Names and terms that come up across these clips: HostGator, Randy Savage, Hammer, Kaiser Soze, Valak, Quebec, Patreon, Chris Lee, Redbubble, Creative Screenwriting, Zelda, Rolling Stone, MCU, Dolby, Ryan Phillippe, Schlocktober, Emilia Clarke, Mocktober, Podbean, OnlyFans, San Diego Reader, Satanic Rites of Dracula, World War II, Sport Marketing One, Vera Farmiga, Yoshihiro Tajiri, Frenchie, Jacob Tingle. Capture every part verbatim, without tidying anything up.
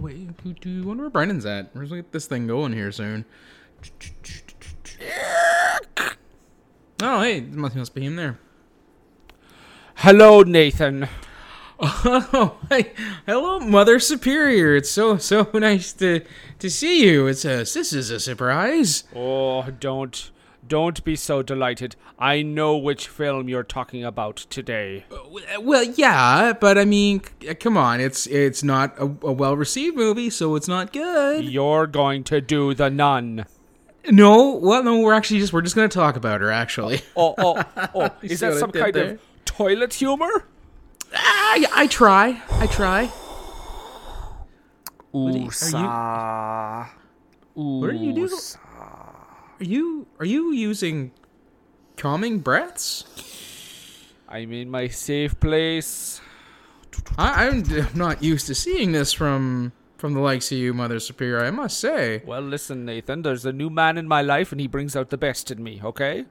Wait, who do you wonder where Brandon's at? We're gonna get this thing going here soon. Oh, hey, it must, must be him there. Hello, Nathan. Oh, hey. Hello, Mother Superior. It's so so nice to to see you. It's a this is a surprise. Oh, don't don't be so delighted. I know which film you're talking about today. Well, yeah, but I mean, c- come on. It's it's not a, a well-received movie, so it's not good. You're going to do The Nun. No, well, no. We're actually just we're just going to talk about her. Actually. Oh, oh, oh. oh. Is that some kind there? of toilet humor? I, I try. I try. Oosa. What are you doing? Are you are you using calming breaths? I'm in my safe place. I, I'm not used to seeing this from from the likes of you, Mother Superior. I must say. Well, listen, Nathan. There's a new man in my life, and he brings out the best in me. Okay.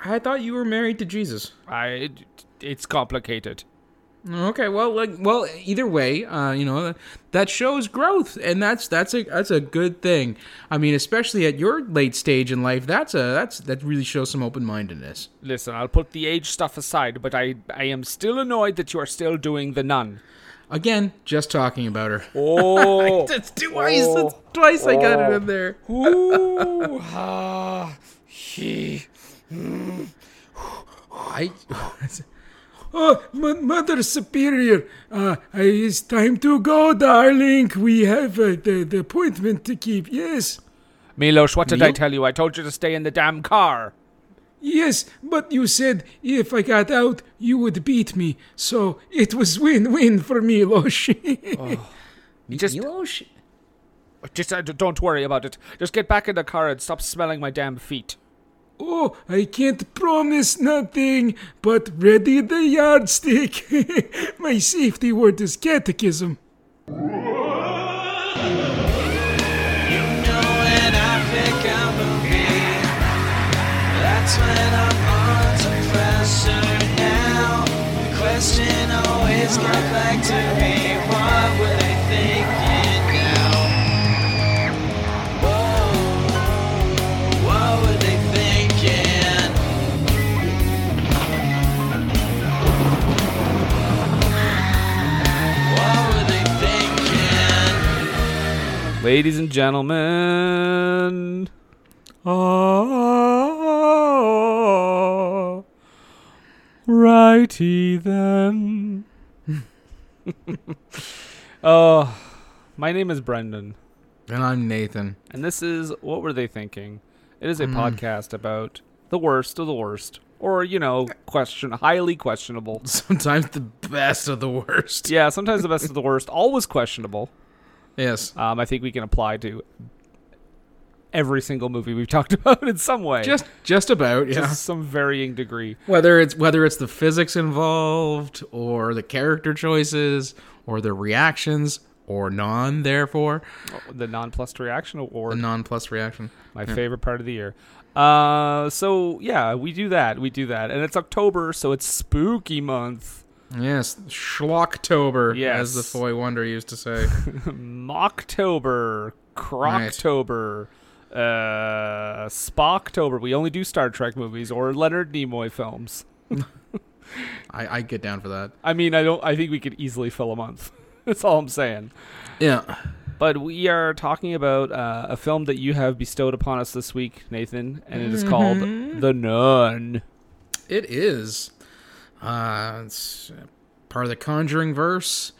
I thought you were married to Jesus. I. It's complicated. Okay, well, like, well, either way, uh, you know, that shows growth, and that's that's a that's a good thing. I mean, especially at your late stage in life, that's a that's that really shows some open-mindedness. Listen, I'll put the age stuff aside, but I I am still annoyed that you are still doing The Nun. Again, just talking about her. Oh, that's twice, oh, that's twice oh. I got it in there. Ooh, ah, he, mm, I. Oh, Mother Superior, uh, it's time to go, darling. We have uh, the, the appointment to keep, yes? Milos, what did Mil- I tell you? I told you to stay in the damn car. Yes, but you said if I got out, you would beat me. So it was win-win for Milos. oh. Just, Milos? Just uh, don't worry about it. Just get back in the car and stop smelling my damn feet. Oh, I can't promise nothing, but ready the yardstick. My safety word is catechism. You know when I pick up a beat, that's when I'm under pressure now. The question always comes back to me, what were they thinking now? Ladies and gentlemen, ah, righty then. Oh, my name is Brendan. And I'm Nathan. And this is What Were They Thinking? It is a mm. podcast about the worst of the worst. Or, you know, question highly questionable. Sometimes the best of the worst. Yeah, sometimes the best of the worst. Always questionable. Yes. Um, I think we can apply to every single movie we've talked about in some way. Just just about, yeah. Just some varying degree. Whether it's whether it's the physics involved, or the character choices, or the reactions, or non, therefore. Oh, the non-plus reaction award. The non-plus reaction. My yeah. favorite part of the year. Uh, so, yeah, we do that. We do that. And it's October, so it's spooky month. Yes, Schlocktober, yes. as the Foy Wonder used to say. Mocktober, Croctober, right. uh, Spocktober. We only do Star Trek movies or Leonard Nimoy films. I, I get down for that. I mean, I don't. I think we could easily fill a month. That's all I'm saying. Yeah. But we are talking about uh, a film that you have bestowed upon us this week, Nathan, and it mm-hmm. is called The Nun. It is. Uh, it's part of the Conjuring-verse.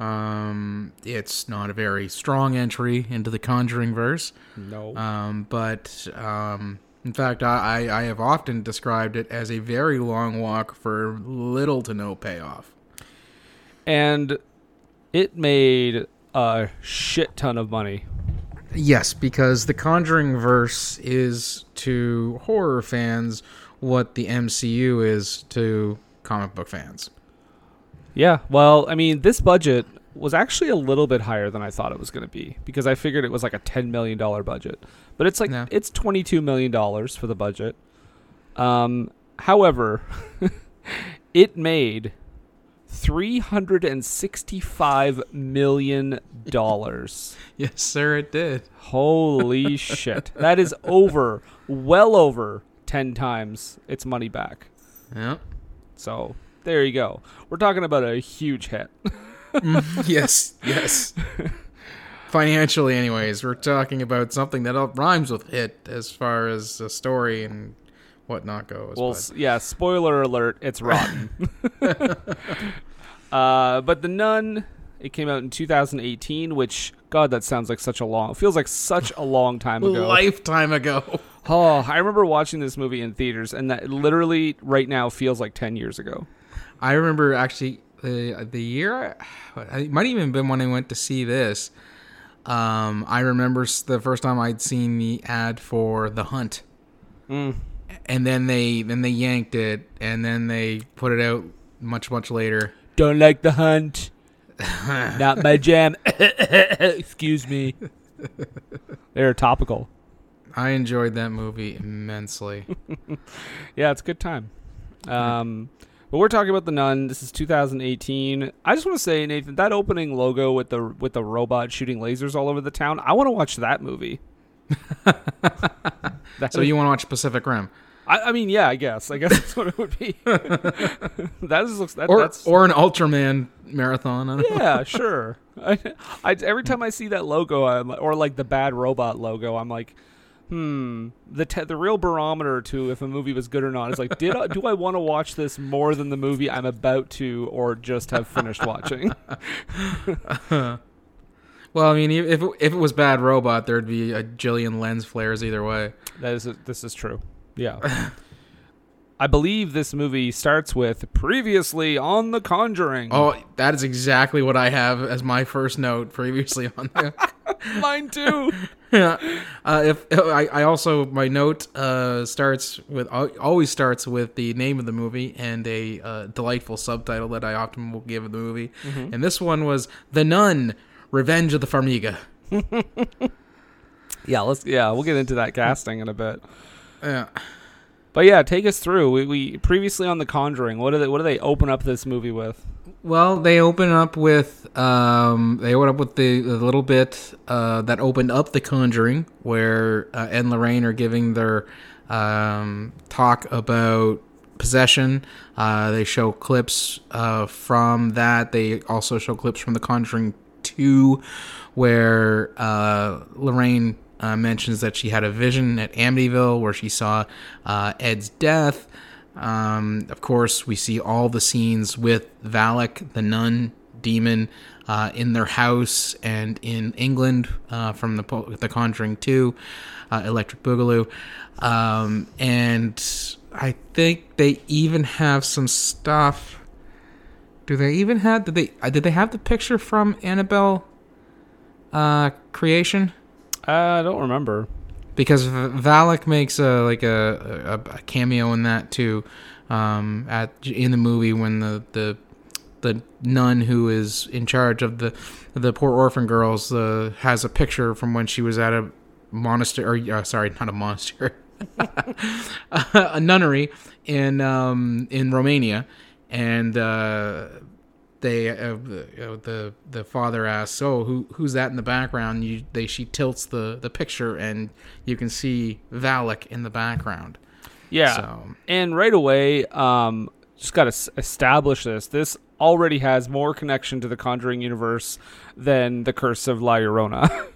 Um, it's not a very strong entry into the Conjuring-verse. No. Um, but, um, in fact, I, I have often described it as a very long walk for little to no payoff. And it made a shit ton of money. Yes, because the Conjuring-verse is to horror fans what the M C U is to comic book fans. Yeah, well, I mean, this budget was actually a little bit higher than I thought it was going to be, because I figured it was like a ten million dollars budget, but it's like yeah. it's twenty-two million dollars for the budget. Um, however, it made three hundred sixty-five million dollars. Yes, sir, it did. Holy shit. That is over, well over ten times its money back. Yeah. So there you go. We're talking about a huge hit. mm, yes, yes. Financially, anyways, we're talking about something that rhymes with hit as far as the story and whatnot goes. Well, but. yeah, spoiler alert, it's rotten. uh, but The Nun, it came out in two thousand eighteen, which, God, that sounds like such a long, feels like such a long time ago. Lifetime ago. Oh, I remember watching this movie in theaters, and that literally right now feels like ten years ago. I remember actually the, the year, it might even been when I went to see this. Um, I remember the first time I'd seen the ad for The Hunt. Mm. And then they then they yanked it, and then they put it out much, much later. Don't like The Hunt. Not my jam. Excuse me. They're topical. I enjoyed that movie immensely. Yeah, it's a good time. Um, but we're talking about The Nun. This is two thousand eighteen. I just want to say, Nathan, that opening logo with the with the robot shooting lasers all over the town, I want to watch that movie. So is, you want to watch Pacific Rim? I, I mean, yeah, I guess. I guess that's what it would be. that is, looks, that, or, that's, or an Ultraman marathon. I don't yeah, know. Sure. I, I, every time I see that logo, I'm, or like the bad robot logo, I'm like, hmm. The te- the real barometer to if a movie was good or not is like, did I, do I want to watch this more than the movie I'm about to, or just have finished watching? Well, I mean, if if it was Bad Robot, there'd be a jillion lens flares either way. That is, this is true. Yeah. I believe this movie starts with previously on The Conjuring. Oh, that is exactly what I have as my first note. Previously on The Mine too. Yeah. Uh, if I, I also my note uh, starts with always starts with the name of the movie and a uh, delightful subtitle that I often will give the movie. Mm-hmm. And this one was The Nun. Revenge of the Farmiga. yeah, let's. Yeah, we'll get into that casting in a bit. Yeah, but yeah, take us through. We, we previously on The Conjuring. What do they? What do they open up this movie with? Well, they open up with. Um, they open up with the, the little bit uh, that opened up The Conjuring, where uh, Ed and Lorraine are giving their um, talk about possession. Uh, they show clips uh, from that. They also show clips from The Conjuring two, where uh, Lorraine uh, mentions that she had a vision at Amityville where she saw uh, Ed's death. Um, of course, we see all the scenes with Valak, the nun demon, uh, in their house and in England uh, from the the Conjuring two, uh, Electric Boogaloo. Um, and I think they even have some stuff... Do they even have? Did they? Did they have the picture from Annabelle uh, Creation? Uh, I don't remember, because Valak makes a like a, a, a cameo in that too, um, at in the movie when the, the the nun who is in charge of the the poor orphan girls uh, has a picture from when she was at a monastery. Or uh, sorry, not a monastery, a nunnery in um, in Romania. And uh, they, uh, the the father asks, "Oh, who who's that in the background?" You, they she tilts the, the picture, and you can see Valak in the background. Yeah, so. And right away, um, just got to s- establish this. This already has more connection to the Conjuring universe than the Curse of La Llorona.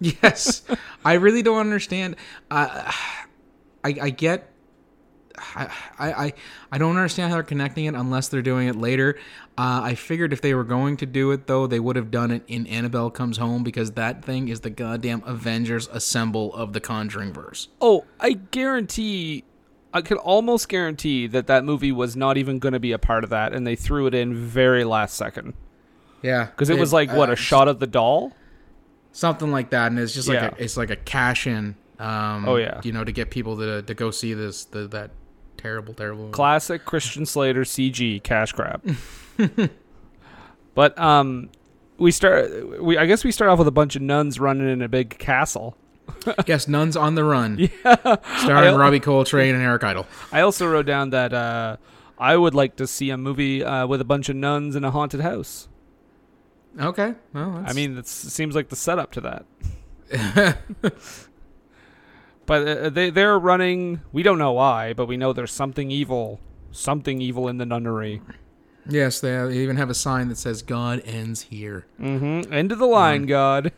Yes, I really don't understand. Uh, I I get. I, I I don't understand how they're connecting it unless they're doing it later. Uh, I figured if they were going to do it, though, they would have done it in Annabelle Comes Home, because that thing is the goddamn Avengers Assemble of the Conjuring-verse. Oh, I guarantee, I could almost guarantee that that movie was not even going to be a part of that, and they threw it in very last second. Yeah. Because it, it was like, what, uh, a shot of the doll? Something like that, and it's just like, yeah. a, it's like a cash-in, um, oh, yeah. you know, to get people to to go see this the, that Terrible, terrible. Classic Christian Slater C G cash grab. But um, we start. We I guess we start off with a bunch of nuns running in a big castle. Yes, Nuns on the Run. Yeah, starring Robbie Coltrane and Eric Idle. I also wrote down that uh, I would like to see a movie uh, with a bunch of nuns in a haunted house. Okay. Well, that's... I mean, it seems like the setup to that. But uh, they, they're running... We don't know why, but we know there's something evil. Something evil in the nunnery. Yes, they, have, they even have a sign that says, God ends here. Mm-hmm. End of the line, um, God.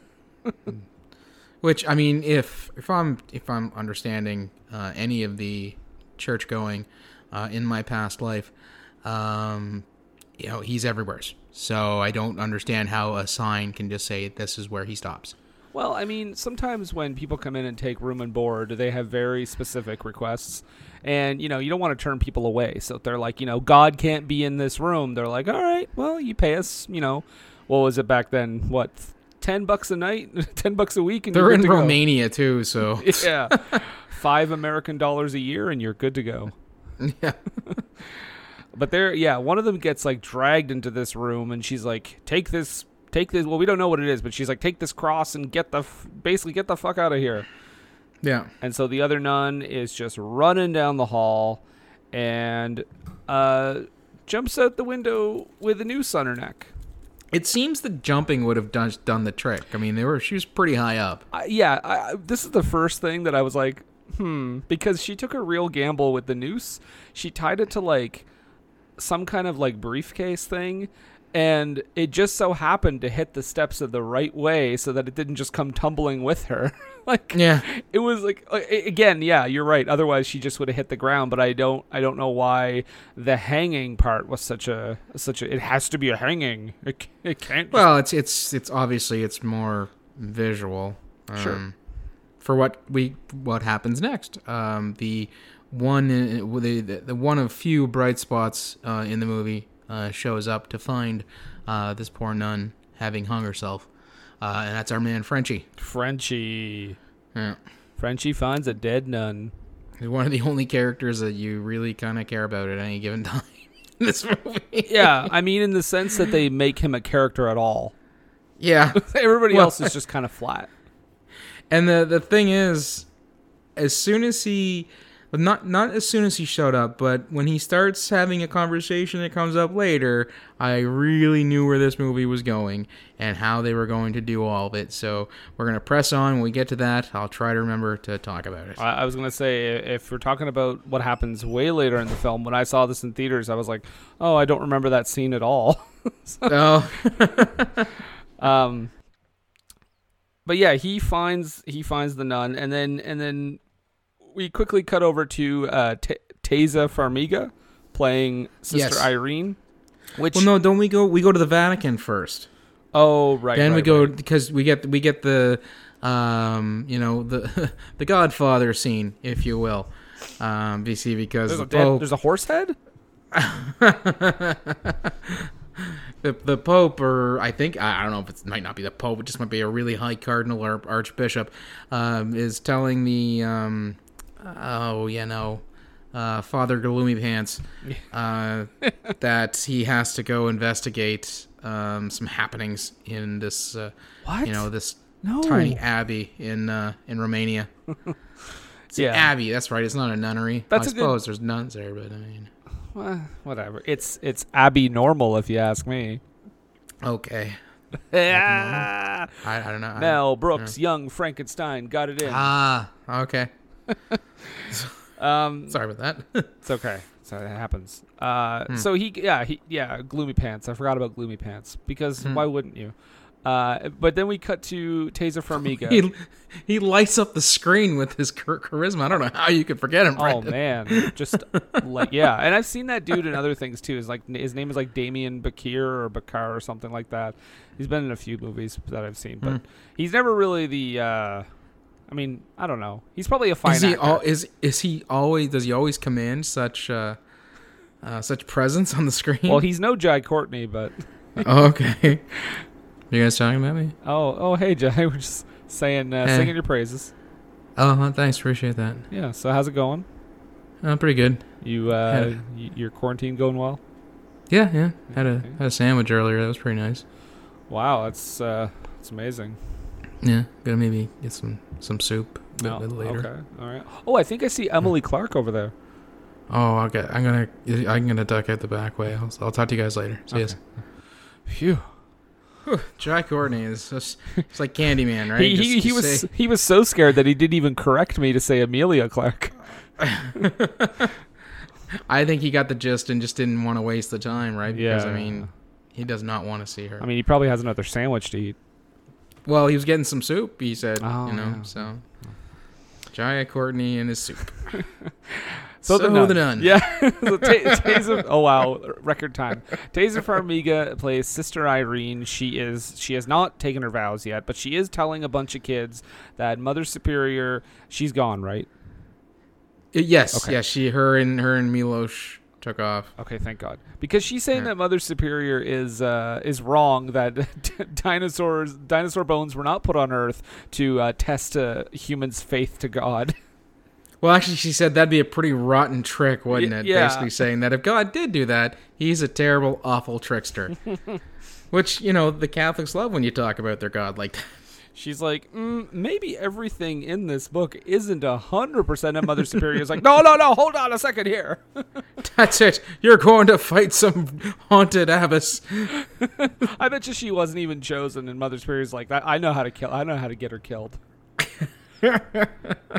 Which, I mean, if if I'm, if I'm understanding uh, any of the church going... Uh, in my past life, um, you know, he's everywhere. So I don't understand how a sign can just say this is where he stops. Well, I mean, sometimes when people come in and take room and board, they have very specific requests. And, you know, you don't want to turn people away. So if they're like, you know, God can't be in this room, they're like, all right, well, you pay us, you know, what was it back then? What, ten bucks a night? ten bucks a week? And they're in Romania, too, so. Yeah. Five American dollars a year and you're good to go. Yeah. But there, yeah, one of them gets like dragged into this room and she's like, take this, take this. Well, we don't know what it is, but she's like, take this cross and get the, f- basically get the fuck out of here. Yeah. And so the other nun is just running down the hall and uh, jumps out the window with a noose on her neck. It seems the jumping would have done, done the trick. I mean, they were, she was pretty high up. Uh, yeah. I, this is the first thing that I was like, Hmm, because she took a real gamble with the noose. She tied it to, like, some kind of, like, briefcase thing, and it just so happened to hit the steps of the right way so that it didn't just come tumbling with her. Like, yeah. It was, like, again, yeah, you're right. Otherwise, she just would have hit the ground, but I don't I don't know why the hanging part was such a... such a. It has to be a hanging. It, it can't... Well, it's, it's, it's obviously, it's more visual. Sure. Um, For what we what happens next, um, the one the the one of few bright spots uh, in the movie uh, shows up to find uh, this poor nun having hung herself, uh, and that's our man Frenchie. Frenchie, yeah. Frenchie finds a dead nun. He's one of the only characters that you really kind of care about at any given time in this movie. Yeah, I mean, in the sense that they make him a character at all. Yeah, everybody well, else is just kind of flat. And the, the thing is, as soon as he, not not as soon as he showed up, but when he starts having a conversation that comes up later, I really knew where this movie was going and how they were going to do all of it. So we're going to press on. When we get to that, I'll try to remember to talk about it. I, I was going to say, if we're talking about what happens way later in the film, when I saw this in theaters, I was like, oh, I don't remember that scene at all. So, oh. um. But yeah, he finds he finds the nun, and then and then we quickly cut over to uh, T- Taissa Farmiga playing Sister yes. Irene. Which well, no, don't we go? We go to the Vatican first. Oh, right. Then right, we go right. because we get we get the um, you know the the Godfather scene, if you will, um, B C because there's a, dead, there's a horse head. The the Pope, or I think, I don't know if it might not be the Pope, it just might be a really high cardinal or archbishop, um, is telling the, um, oh, you know, uh, Father Gloomy Pants uh, that he has to go investigate um, some happenings in this, uh, you know, this no. tiny abbey in uh, in Romania. It's yeah. an abbey, that's right, it's not a nunnery. That's I a suppose good... there's nuns there, but I mean... Well, whatever. It's it's Abby normal, if you ask me. Okay. I, I don't know. Mel Brooks, know. Young Frankenstein, got it in. Ah, okay. um, Sorry about that. It's okay. So it happens. Uh, hmm. So he, yeah, he, yeah, Gloomy Pants. I forgot about Gloomy Pants because hmm. why wouldn't you? Uh, but then we cut to Taissa Farmiga. he, he lights up the screen with his char- charisma. I don't know how you could forget him. Brandon. Oh man, just like yeah. And I've seen that dude in other things too. Is like his name is like Damian Bakir or Bakar or something like that. He's been in a few movies that I've seen, but mm. he's never really the. Uh, I mean, I don't know. He's probably a fine is he actor. Al- is is he always? Does he always command such uh, uh, such presence on the screen? Well, he's no Jai Courtney, but oh, okay. You guys talking about me? Oh, oh, hey, Jai. We're just saying, uh, hey. singing your praises. Oh, well, thanks. Appreciate that. Yeah. So, how's it going? I'm uh, pretty good. You, uh, a, y- your quarantine going well? Yeah, yeah. Had a had a sandwich earlier. That was pretty nice. Wow, that's uh, that's amazing. Yeah, gonna maybe get some some soup a little oh, later. Okay, all right. Oh, I think I see Emily Clarke over there. Oh, I'll get, I'm gonna I'm gonna duck out the back way. I'll, I'll talk to you guys later. See okay. Yes. Phew. Whew. Jai Courtney is just, it's like Candyman, right? he just, he, just he was say... he was so scared that he didn't even correct me to say Emilia Clarke. I think he got the gist and just didn't want to waste the time, right? Yeah. Because I mean, he does not want to see her. I mean, he probably has another sandwich to eat. Well, he was getting some soup. He said, oh, you know, yeah. so Jai Courtney and his soup. So, so the nun. The nun. Yeah. So t- Taissa, oh, wow. Record time. Taissa Farmiga plays Sister Irene. She is she has not taken her vows yet, but she is telling a bunch of kids that Mother Superior, she's gone, right? Yes. Okay. Yeah, she, her and her and Miloš took off. Okay, thank God. Because she's saying yeah. that Mother Superior is uh, is wrong, that dinosaurs, dinosaur bones were not put on Earth to uh, test uh, humans' faith to God. Well, actually, she said that'd be a pretty rotten trick, wouldn't it? Yeah. Basically saying that if God did do that, he's a terrible, awful trickster. Which, you know, the Catholics love when you talk about their God like that. She's like, mm, maybe everything in this book isn't one hundred percent of Mother Superior's like, no, no, no, hold on a second here. That's it. You're going to fight some haunted abbess. I bet you she wasn't even chosen, and Mother Superior's like, I know how to kill. I know how to get her killed.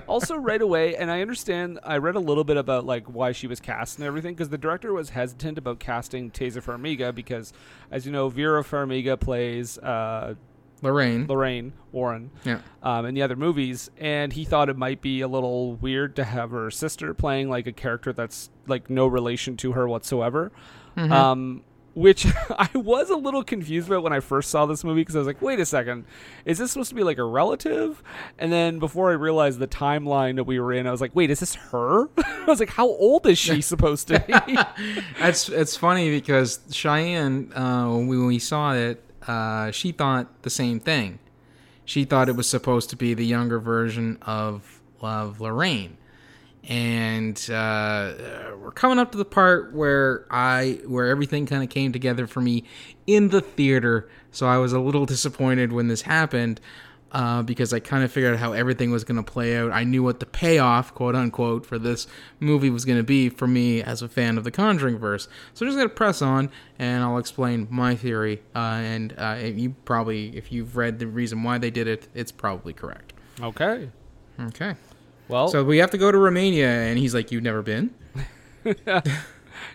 Also, right away, and I understand, I read a little bit about like why she was cast and everything, because the director was hesitant about casting Taissa Farmiga because, as you know, Vera Farmiga plays... Uh, Lorraine. Lorraine Warren. Yeah. Um, in the other movies. And he thought it might be a little weird to have her sister playing like a character that's like no relation to her whatsoever. Mm-hmm. Um, which I was a little confused about when I first saw this movie, because I was like, wait a second, is this supposed to be like a relative? And then before I realized the timeline that we were in, I was like, wait, is this her? I was like, how old is she supposed to be? That's, it's funny because Cheyenne, uh, when we saw it, Uh, she thought the same thing. She thought it was supposed to be the younger version of, of Lorraine. And uh, we're coming up to the part where I where everything kind of came together for me in the theater. So I was a little disappointed when this happened uh, because I kind of figured out how everything was going to play out. I knew what the payoff, quote unquote, for this movie was going to be for me as a fan of the Conjuring-verse. So I'm just going to press on, and I'll explain my theory. Uh, and uh, you probably, if you've read the reason why they did it, it's probably correct. Okay. Okay. Well, so we have to go to Romania, and he's like, "You've never been."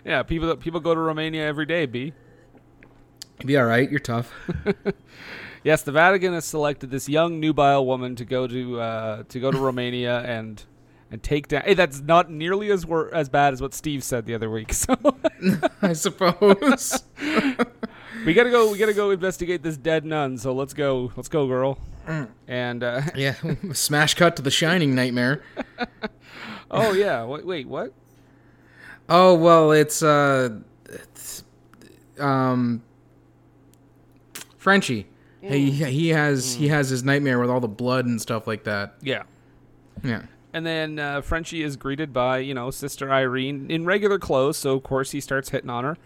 Yeah, people people go to Romania every day. B. It'd be all right. You're tough. Yes, the Vatican has selected this young nubile woman to go to uh, to go to Romania and and take down. Hey, that's not nearly as wor- as bad as what Steve said the other week. So I suppose we gotta go. We gotta go investigate this dead nun. So let's go. Let's go, girl. And uh, yeah, smash cut to the Shining nightmare. Oh yeah, wait, wait, what? Oh well, it's uh, it's, um, Frenchie. Mm. He he has mm. he has his nightmare with all the blood and stuff like that. Yeah, yeah. And then uh, Frenchie is greeted by you know Sister Irene in regular clothes, so of course he starts hitting on her.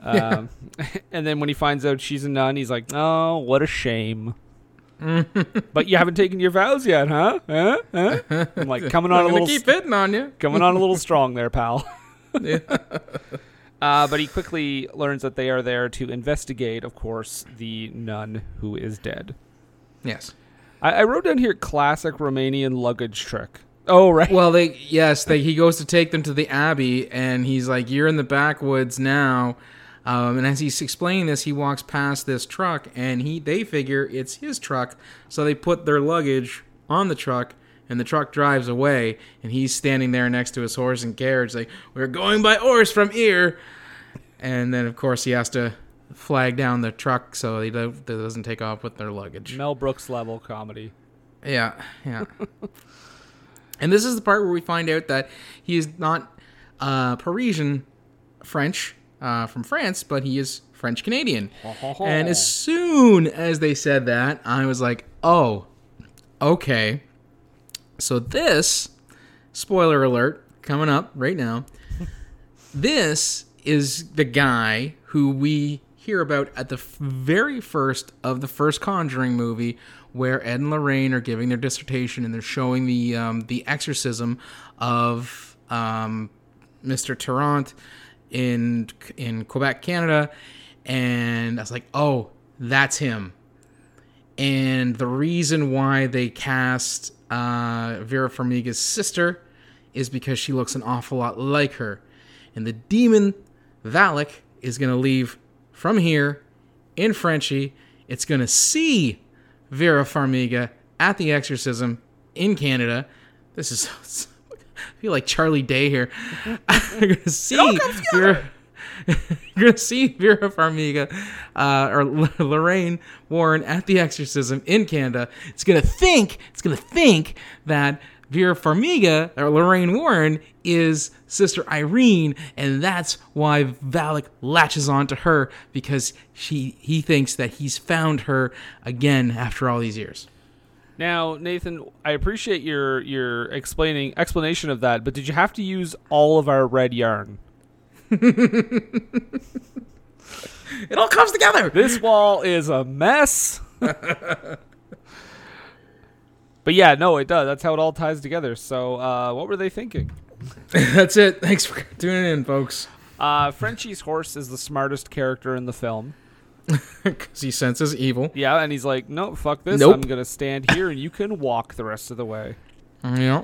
Um, yeah. And then when he finds out she's a nun, he's like, "Oh, what a shame." But you haven't taken your vows yet, huh? Huh? huh? I'm like coming on a little. Keep hitting on you. Coming on a little strong there, pal. Yeah. uh, but he quickly learns that they are there to investigate, of course, the nun who is dead. Yes. I, I wrote down here classic Romanian luggage trick. Oh right. Well, they yes, they, he goes to take them to the abbey, and he's like, "You're in the backwoods now." Um, and as he's explaining this, he walks past this truck, and he they figure it's his truck, so they put their luggage on the truck, and the truck drives away, and he's standing there next to his horse and carriage, like, we're going by horse from here, and then, of course, he has to flag down the truck so he doesn't take off with their luggage. Mel Brooks-level comedy. Yeah, yeah. And this is the part where we find out that he is not uh, Parisian French, Uh, from France, but he is French Canadian. And as soon as they said that, I was like, oh, okay. So this, spoiler alert, coming up right now, this is the guy who we hear about at the very first of the first Conjuring movie, where Ed and Lorraine are giving their dissertation and they're showing the um, the exorcism of um, Mister Tarrant in in Quebec, Canada, and I was like, oh, that's him. And the reason why they cast uh, Vera Farmiga's sister is because she looks an awful lot like her. And the demon, Valak, is going to leave from here in Frenchie. It's going to see Vera Farmiga at the exorcism in Canada. This is... So, I feel like Charlie Day here. I'm going to see Vera... You're going to see Vera Farmiga uh, or L- Lorraine Warren at the exorcism in Canada. It's going to think, it's going to think that Vera Farmiga or Lorraine Warren is Sister Irene, and that's why Valak latches on to her, because she he thinks that he's found her again after all these years. Now, Nathan, I appreciate your your explaining explanation of that, but did you have to use all of our red yarn? It all comes together. This wall is a mess. But yeah, no, it does. That's how it all ties together. So uh, what were they thinking? That's it. Thanks for tuning in, folks. Uh, Frenchie's horse is the smartest character in the film. Because he senses evil. Yeah, and he's like, no, fuck this. Nope. I'm going to stand here and you can walk the rest of the way. Yeah.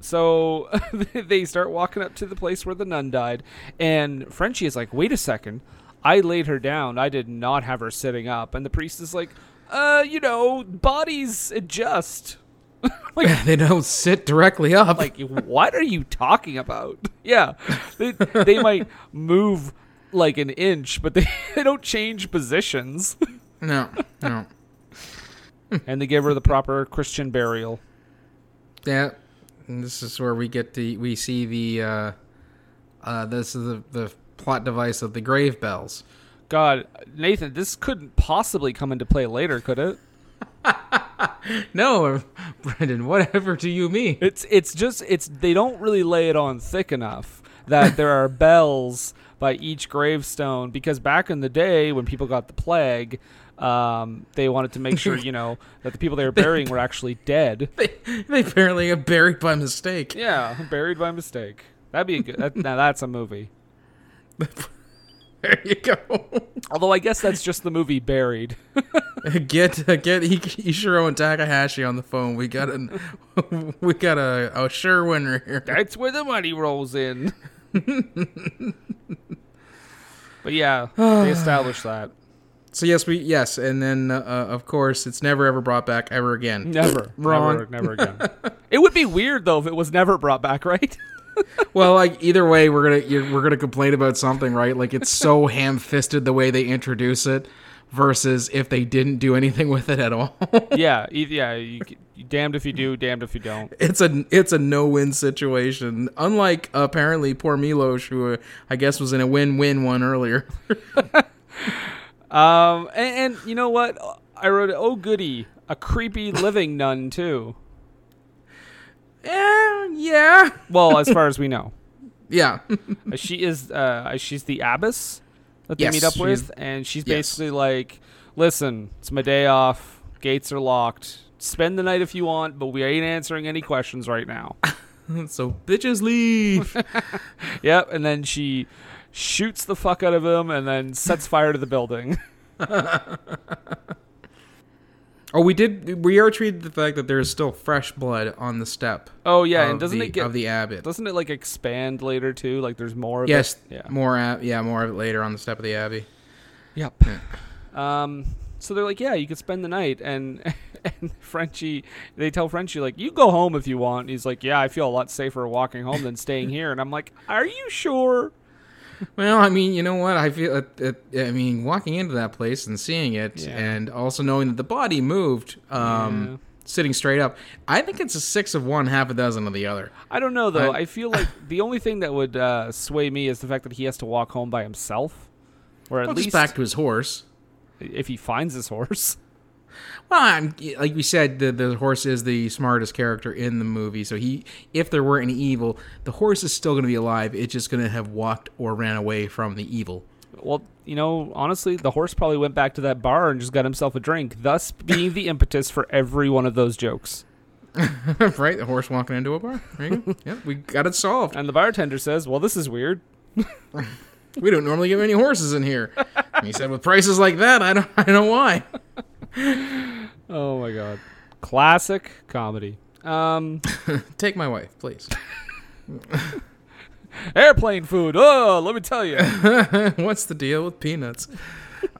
So they start walking up to the place where the nun died, and Frenchie is like, wait a second, I laid her down. I did not have her sitting up. And the priest is like, uh, you know, bodies adjust. Like, they don't sit directly up. Like, what are you talking about? Yeah, they, they might move like an inch, but they, they don't change positions. No, no. And they give her the proper Christian burial. Yeah. And this is where we get the we see the uh, uh, this is the, the plot device of the grave bells. God, Nathan, this couldn't possibly come into play later, could it? No, Brendan. Whatever do you mean? It's it's just it's they don't really lay it on thick enough that there are bells by each gravestone, because back in the day when people got the plague. Um, they wanted to make sure, you know, that the people they were burying were actually dead. They, they apparently are buried by mistake. Yeah, buried by mistake. That'd be a good... That, now that's a movie. There you go. Although I guess that's just the movie Buried. get uh, get Ishiro and Takahashi on the phone. We got a we got a, a sure winner here. That's where the money rolls in. But yeah, they established that. So yes, we yes, and then uh, of course it's never ever brought back ever again. Never, wrong, never, never again. It would be weird though if it was never brought back, right? Well, like either way, we're gonna you're, we're gonna complain about something, right? Like it's so ham-fisted the way they introduce it, versus if they didn't do anything with it at all. yeah, yeah, you, you, damned if you do, damned if you don't. It's a it's a no-win situation. Unlike uh, apparently poor Milos, who uh, I guess was in a win-win one earlier. Um, and, and you know what? I wrote, oh goody, a creepy living nun too. Yeah, yeah. Well, as far as we know. Yeah. She is, uh, she's the abbess that they yes, meet up with. And she's yes. basically like, listen, it's my day off. Gates are locked. Spend the night if you want, but we ain't answering any questions right now. So bitches leave. Yep. And then she... shoots the fuck out of him and then sets fire to the building. Oh, we did. We are treated to the fact that there is still fresh blood on the step. Oh yeah, and doesn't the, it get of the abbot? Doesn't it like expand later too? Like there's more. Of yes, it? Yeah. more. Ab- yeah, more of it later on the step of the abbey. Yep. Yeah. Um. So they're like, yeah, you could spend the night, and and Frenchie, they tell Frenchie like, you go home if you want. And he's like, yeah, I feel a lot safer walking home than staying here. And I'm like, are you sure? Well, I mean, you know what? I feel. Uh, uh, I mean, walking into that place and seeing it, yeah. and also knowing that the body moved, um, yeah. sitting straight up. I think it's a six of one, half a dozen of the other. I don't know though. I, I feel like the only thing that would uh, sway me is the fact that he has to walk home by himself, or at well, least back to his horse, if he finds his horse. Well, I'm, like we said, the, the horse is the smartest character in the movie. So he, if there were any evil, the horse is still going to be alive. It's just going to have walked or ran away from the evil. Well, you know, honestly, the horse probably went back to that bar and just got himself a drink, thus being the impetus for every one of those jokes. Right, the horse walking into a bar. There you go. Yep, we got it solved. And the bartender says, well, this is weird. We don't normally get any horses in here. And he said, with prices like that, I don't I don't know why. Oh, my God. Classic comedy. Um, Take my wife, please. Airplane food. Oh, let me tell you. What's the deal with peanuts?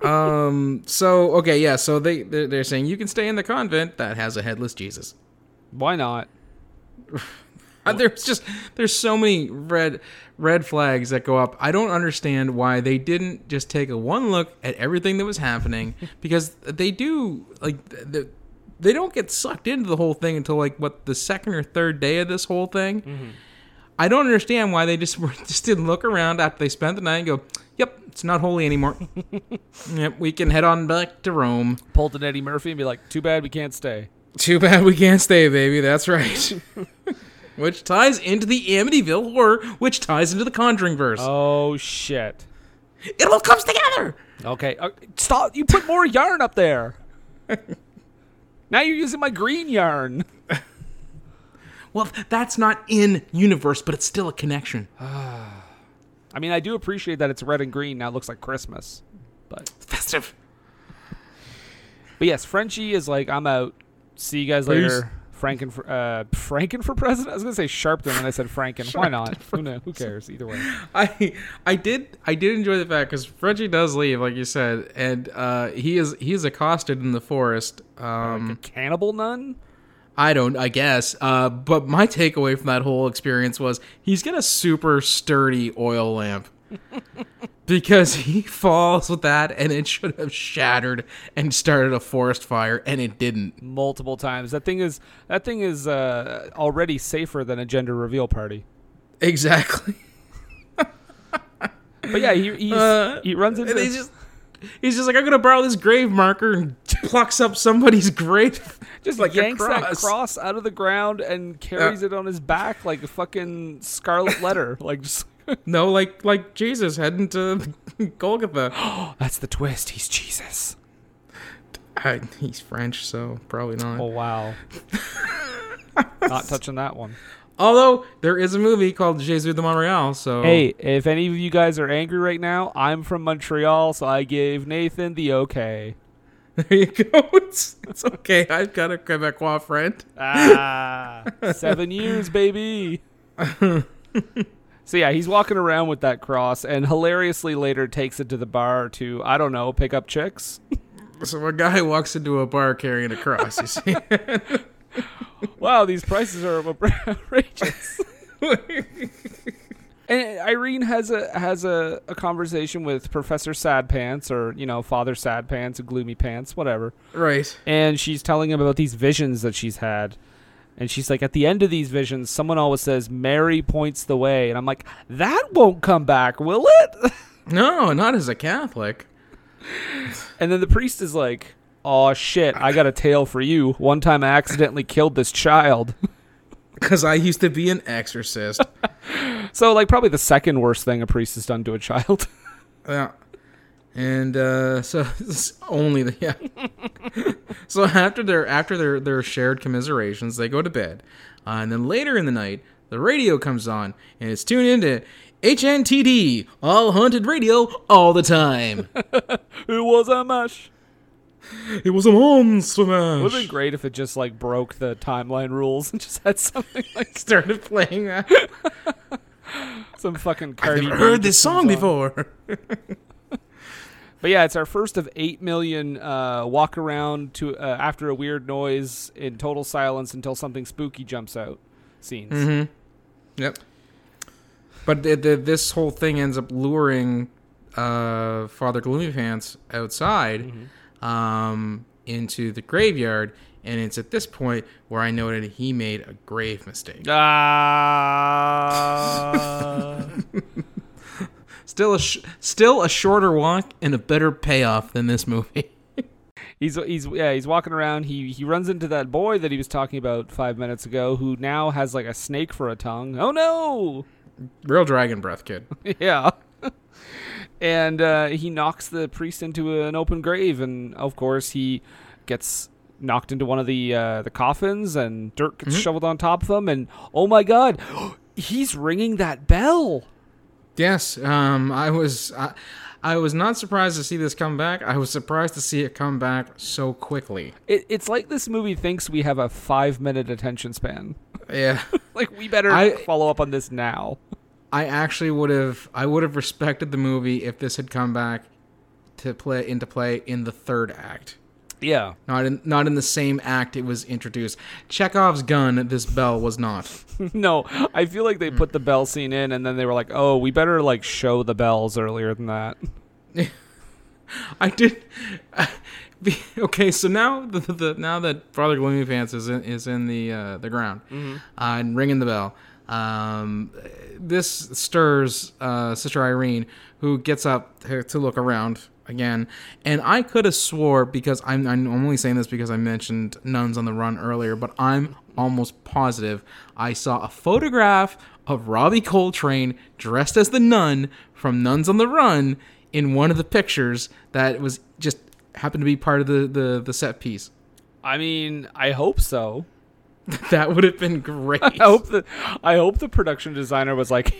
um. So, okay, yeah. So they, they're, they're saying you can stay in the convent that has a headless Jesus. Why not? There's just there's so many red red flags that go up. I don't understand why they didn't just take a one look at everything that was happening, because they do like the, they don't get sucked into the whole thing until like what the second or third day of this whole thing. Mm-hmm. I don't understand why they just just didn't look around after they spent the night and go, "Yep, it's not holy anymore. Yep, we can head on back to Rome." Pull to Eddie Murphy and be like, "Too bad we can't stay. Too bad we can't stay, baby." That's right. Which ties into the Amityville Horror, which ties into the Conjuring-verse. Oh, shit. It all comes together! Okay. Uh, stop. You put more yarn up there. Now you're using my green yarn. Well, that's not in universe, but it's still a connection. I mean, I do appreciate that it's red and green. Now it looks like Christmas. But festive. But yes, Frenchie is like, I'm out. See you guys Please. later. Franken for, uh, Franken for president? I was going to say Sharpton, and I said Franken. Why not? Who knows? Who cares? Either way. I I did I did enjoy the fact, because Frenchie does leave, like you said, and uh, he is he is accosted in the forest. Um, like a cannibal nun? I don't, I guess. Uh, but my takeaway from that whole experience was he's got a super sturdy oil lamp. Because he falls with that, and it should have shattered and started a forest fire, and it didn't. Multiple times. That thing is that thing is uh, already safer than a gender reveal party. Exactly. But yeah, he he's, uh, he runs into. He's just, he's just like, I'm gonna borrow this grave marker, and plucks up somebody's grave, just like yanks a cross. that cross out of the ground and carries uh, it on his back like a fucking Scarlet Letter, like just. No, like like Jesus heading to Golgotha. Oh, that's the twist. He's Jesus. I, he's French, so probably not. Oh, wow. Not touching that one. Although, there is a movie called Jésus de Montréal, so... Hey, if any of you guys are angry right now, I'm from Montreal, so I gave Nathan the okay. There you go. It's, it's okay. I've got a Quebecois friend. Ah, seven years, baby. So, yeah, he's walking around with that cross and hilariously later takes it to the bar to, I don't know, pick up chicks. So a guy walks into a bar carrying a cross, you see. Wow, these prices are outrageous. And Irene has a has a, a conversation with Professor Sadpants, or, you know, Father Sadpants, Gloomy Pants, whatever. Right. And she's telling him about these visions that she's had. And she's like, at the end of these visions, someone always says, Mary points the way. And I'm like, that won't come back, will it? No, not as a Catholic. And then the priest is like, oh, shit, I got a tale for you. One time I accidentally killed this child. Because I used to be an exorcist. So, like, probably the second worst thing a priest has done to a child. Yeah. And uh, so it's only the yeah. So after their after their, their shared commiserations, they go to bed, uh, and then later in the night, the radio comes on, and it's tuned into H N T D, all haunted radio, all the time. It was a mash. It was a monster mash. It would have been great if it just like broke the timeline rules and just had something like started playing that. Some fucking Cardi. I've never heard this song before. But yeah, it's our first of eight million uh, walk around to uh, after a weird noise in total silence until something spooky jumps out scenes. Mm-hmm. Yep. But the, the, this whole thing ends up luring uh, Father Gloomy Pants outside mm-hmm. um, into the graveyard. And it's at this point where I noted he made a grave mistake. Ah. Uh... Still a sh- still a shorter walk and a better payoff than this movie. he's he's yeah he's walking around. He he runs into that boy that he was talking about five minutes ago, who now has like a snake for a tongue. Oh no! Real dragon breath, kid. Yeah. And uh, he knocks the priest into an open grave, and of course he gets knocked into one of the uh, the coffins and dirt gets mm-hmm. shoveled on top of him. And oh my God, he's ringing that bell. Yes, um, I was I, I was not surprised to see this come back. I was surprised to see it come back so quickly. It, it's like this movie thinks we have a five-minute attention span. Yeah, like we better I, follow up on this now. I actually would have I would have respected the movie if this had come back to play into play in the third act. Yeah, not in not in the same act it was introduced. Chekhov's gun, this bell was not. No, I feel like they put the bell scene in, and then they were like, "Oh, we better like show the bells earlier than that." I did. I, okay, so now the, the now that Father Gloomy Pants is in, is in the uh, the ground mm-hmm. uh, and ringing the bell, um, this stirs uh, Sister Irene, who gets up to, to look around. Again, and I could have swore, because I'm, I'm only saying this because I mentioned Nuns on the Run earlier, but I'm almost positive I saw a photograph of Robbie Coltrane dressed as the nun from Nuns on the Run in one of the pictures that was just happened to be part of the, the, the set piece. I mean, I hope so. That would have been great. I hope the, I hope the production designer was like,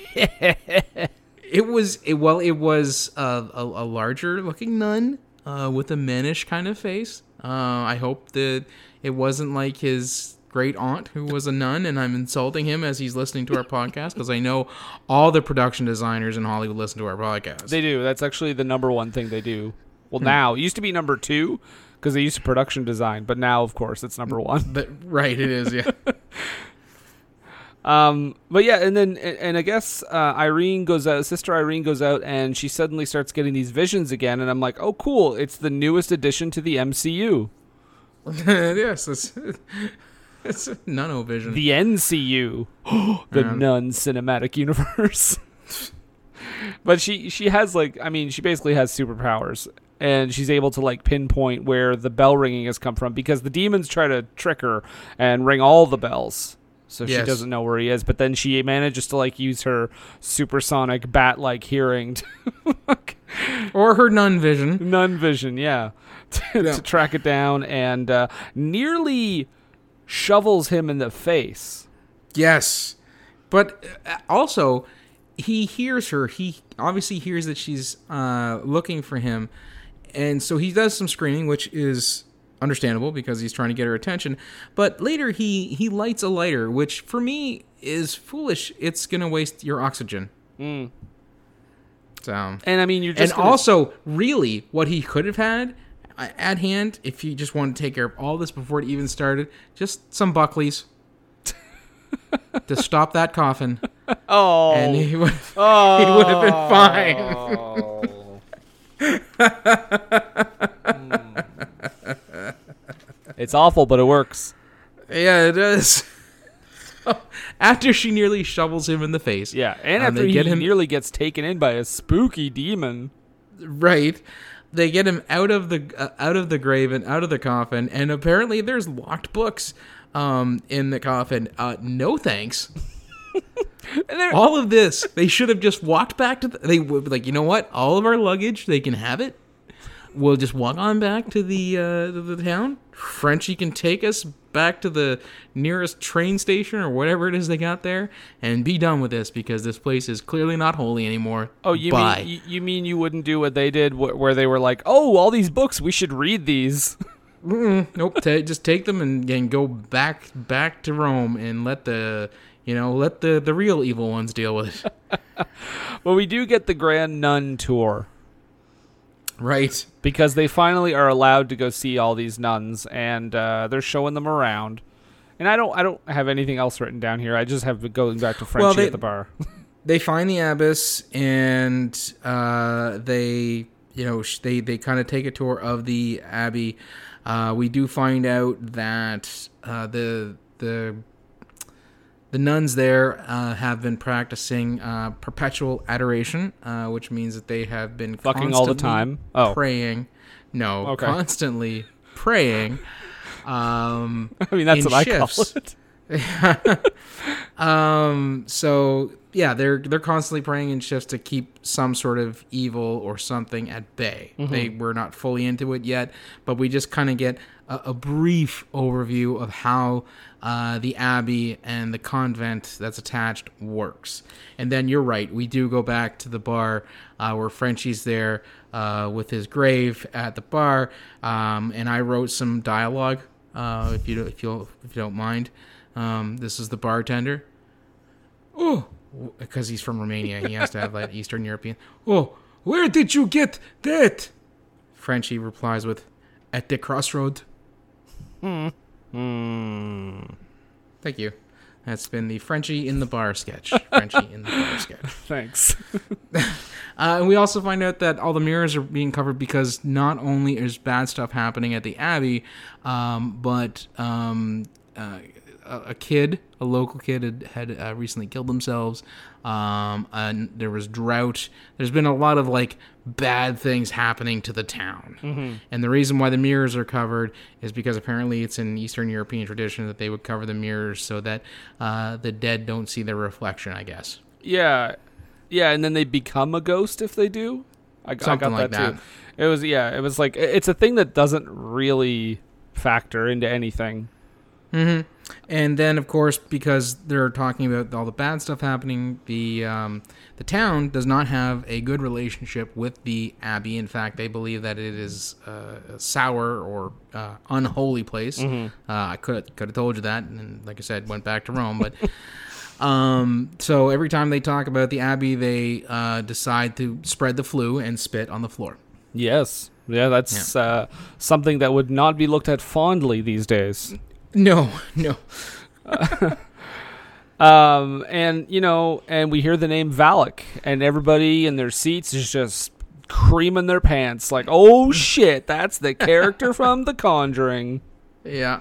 It was it, well. It was uh, a, a larger-looking nun uh, with a mannish kind of face. Uh, I hope that it wasn't like his great aunt, who was a nun, and I'm insulting him as he's listening to our podcast, because I know all the production designers in Hollywood listen to our podcast. They do. That's actually the number one thing they do. Well, now it used to be number two because they used to production design, but now, of course, it's number one. But, right, it is. Yeah. Um, but yeah, and then, and I guess, uh, Irene goes out, Sister Irene goes out, and she suddenly starts getting these visions again, and I'm like, oh, cool, it's the newest addition to the M C U. Yes, it's, it's a Nuno-vision. The N C U, the yeah. Nun Cinematic Universe. But she, she has, like, I mean, she basically has superpowers, and she's able to, like, pinpoint where the bell ringing has come from, because the demons try to trick her and ring all the bells. So yes. She doesn't know where he is, but then she manages to like use her supersonic bat-like hearing, to like, or her nun vision, nun vision, yeah, to, yeah. to track it down and uh, nearly shovels him in the face. Yes, but also he hears her. He obviously hears that she's uh, looking for him, and so he does some screaming, which is understandable because he's trying to get her attention. But later he he lights a lighter, which for me is foolish. It's gonna waste your oxygen. Mm. So and I mean you're just and gonna... also really what he could have had at hand, if you just wanted to take care of all this before it even started, just some Buckleys to stop that coffin. Oh, and he would oh. he would have been fine. Oh. mm. It's awful, but it works. Yeah, it does. After she nearly shovels him in the face. Yeah, and um, after he get him... nearly gets taken in by a spooky demon. Right. They get him out of the uh, out of the grave and out of the coffin, and apparently there's locked books um, in the coffin. Uh, no thanks. And all of this, they should have just walked back to the... They would be like, you know what? All of our luggage, they can have it. We'll just walk on back to the uh, to the town. Frenchie can take us back to the nearest train station or whatever it is they got there, and be done with this because this place is clearly not holy anymore. Oh, you Bye. mean you mean you wouldn't do what they did, wh- where they were like, "Oh, all these books, we should read these." Mm-mm, nope, t- just take them and, and go back back to Rome and let the you know let the, the real evil ones deal with it. Well, we do get the Grand Nun tour. Right. Because they finally are allowed to go see all these nuns, and uh, they're showing them around. And I don't I don't have anything else written down here. I just have been going back to Frenchie well, they, at the bar. They find the abbess, and uh, they, you know, they, they kind of take a tour of the abbey. Uh, we do find out that uh, the the the nuns there uh, have been practicing uh, perpetual adoration, uh, which means that they have been fucking all the time, oh. praying. No, okay. Constantly praying. Um, I mean, that's what shifts. I call it. um, so yeah, they're they're constantly praying in shifts to keep some sort of evil or something at bay. Mm-hmm. They we're not fully into it yet, but we just kind of get a, a brief overview of how uh, the abbey and the convent that's attached works. And then you're right, we do go back to the bar uh, where Frenchie's there uh, with his grave at the bar, um, and I wrote some dialogue uh, if you if you if you don't mind. Um, this is the bartender. Oh, because he's from Romania, he has to have that Eastern European. Oh, where did you get that? Frenchie replies with, "At the crossroad." Mm. Mm. Thank you. That's been the Frenchie in the bar sketch. Frenchie in the bar sketch. Thanks. uh, and we also find out that all the mirrors are being covered because not only is bad stuff happening at the Abbey, um, but um, uh, a kid, a local kid, had, had uh, recently killed themselves. Um, and there was drought. There's been a lot of like bad things happening to the town. Mm-hmm. And the reason why the mirrors are covered is because apparently it's an Eastern European tradition that they would cover the mirrors so that uh, the dead don't see their reflection, I guess. Yeah. Yeah. And then they become a ghost if they do. I, Something I got like that, that too. It was, yeah, it was like, it's a thing that doesn't really factor into anything. Mm-hmm. And then, of course, because they're talking about all the bad stuff happening, the um, the town does not have a good relationship with the abbey. In fact, they believe that it is uh, a sour or uh, unholy place. Mm-hmm. Uh, I could could have told you that, and then, like I said, went back to Rome. But um, so every time they talk about the abbey, they uh, decide to spread the flu and spit on the floor. Yes, yeah, that's yeah. Uh, something that would not be looked at fondly these days. No, no. um, and, you know, and we hear the name Valak, and everybody in their seats is just creaming their pants like, oh, shit, that's the character from The Conjuring. Yeah.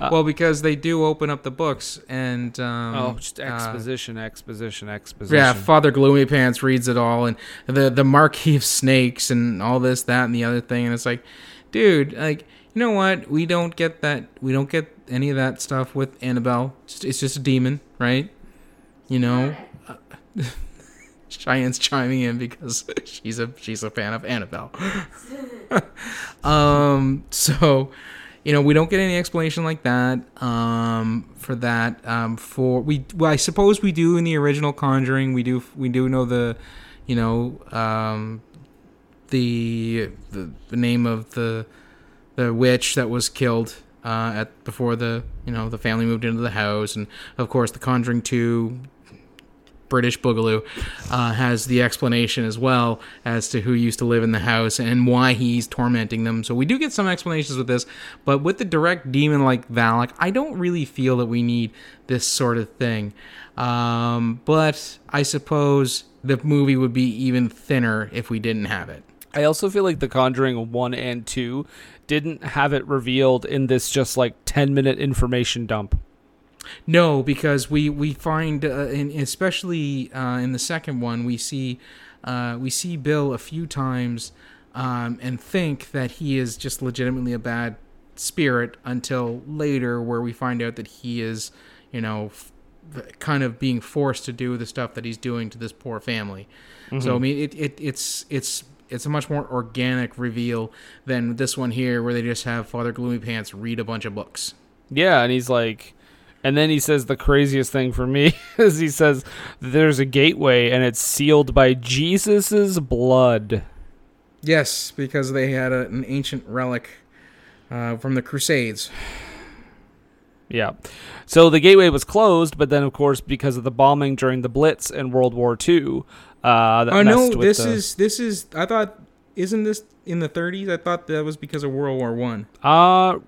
Uh, well, because they do open up the books and... Um, oh, just exposition, uh, exposition, exposition. Yeah, Father Gloomy Pants reads it all, and the, the Marquis of Snakes and all this, that, and the other thing. And it's like, dude, like... You know what? We don't get that. We don't get any of that stuff with Annabelle. It's just a demon, right? You know, uh, Cheyenne's chiming in because she's a she's a fan of Annabelle. um, so, you know, we don't get any explanation like that. Um, for that, um, for we, well, I suppose we do in the original Conjuring. We do we do know the, you know, um, the the, the name of the. The witch that was killed uh, at before the you know the family moved into the house, and of course the Conjuring two, British Boogaloo, uh, has the explanation as well as to who used to live in the house and why he's tormenting them. So we do get some explanations with this, but with the direct demon like Valak, I don't really feel that we need this sort of thing. Um, but I suppose the movie would be even thinner if we didn't have it. I also feel like The Conjuring one and two didn't have it revealed in this just like ten minute information dump. No, because we, we find, uh, in, especially uh, in the second one, we see uh, we see Bill a few times um, and think that he is just legitimately a bad spirit until later where we find out that he is, you know... F- kind of being forced to do the stuff that he's doing to this poor family. Mm-hmm. So I mean it, it it's it's it's a much more organic reveal than this one here where they just have Father Gloomy Pants read a bunch of books. Yeah, and he's like and then he says the craziest thing for me is he says there's a gateway and it's sealed by Jesus's blood. Yes, because they had a, an ancient relic uh, from the Crusades. Yeah. So the gateway was closed, but then, of course, because of the bombing during the Blitz and World War Two, uh, that oh, messed no, with this the... is, this is, I thought, isn't this in the thirties? I thought that was because of World War One. Uh, I,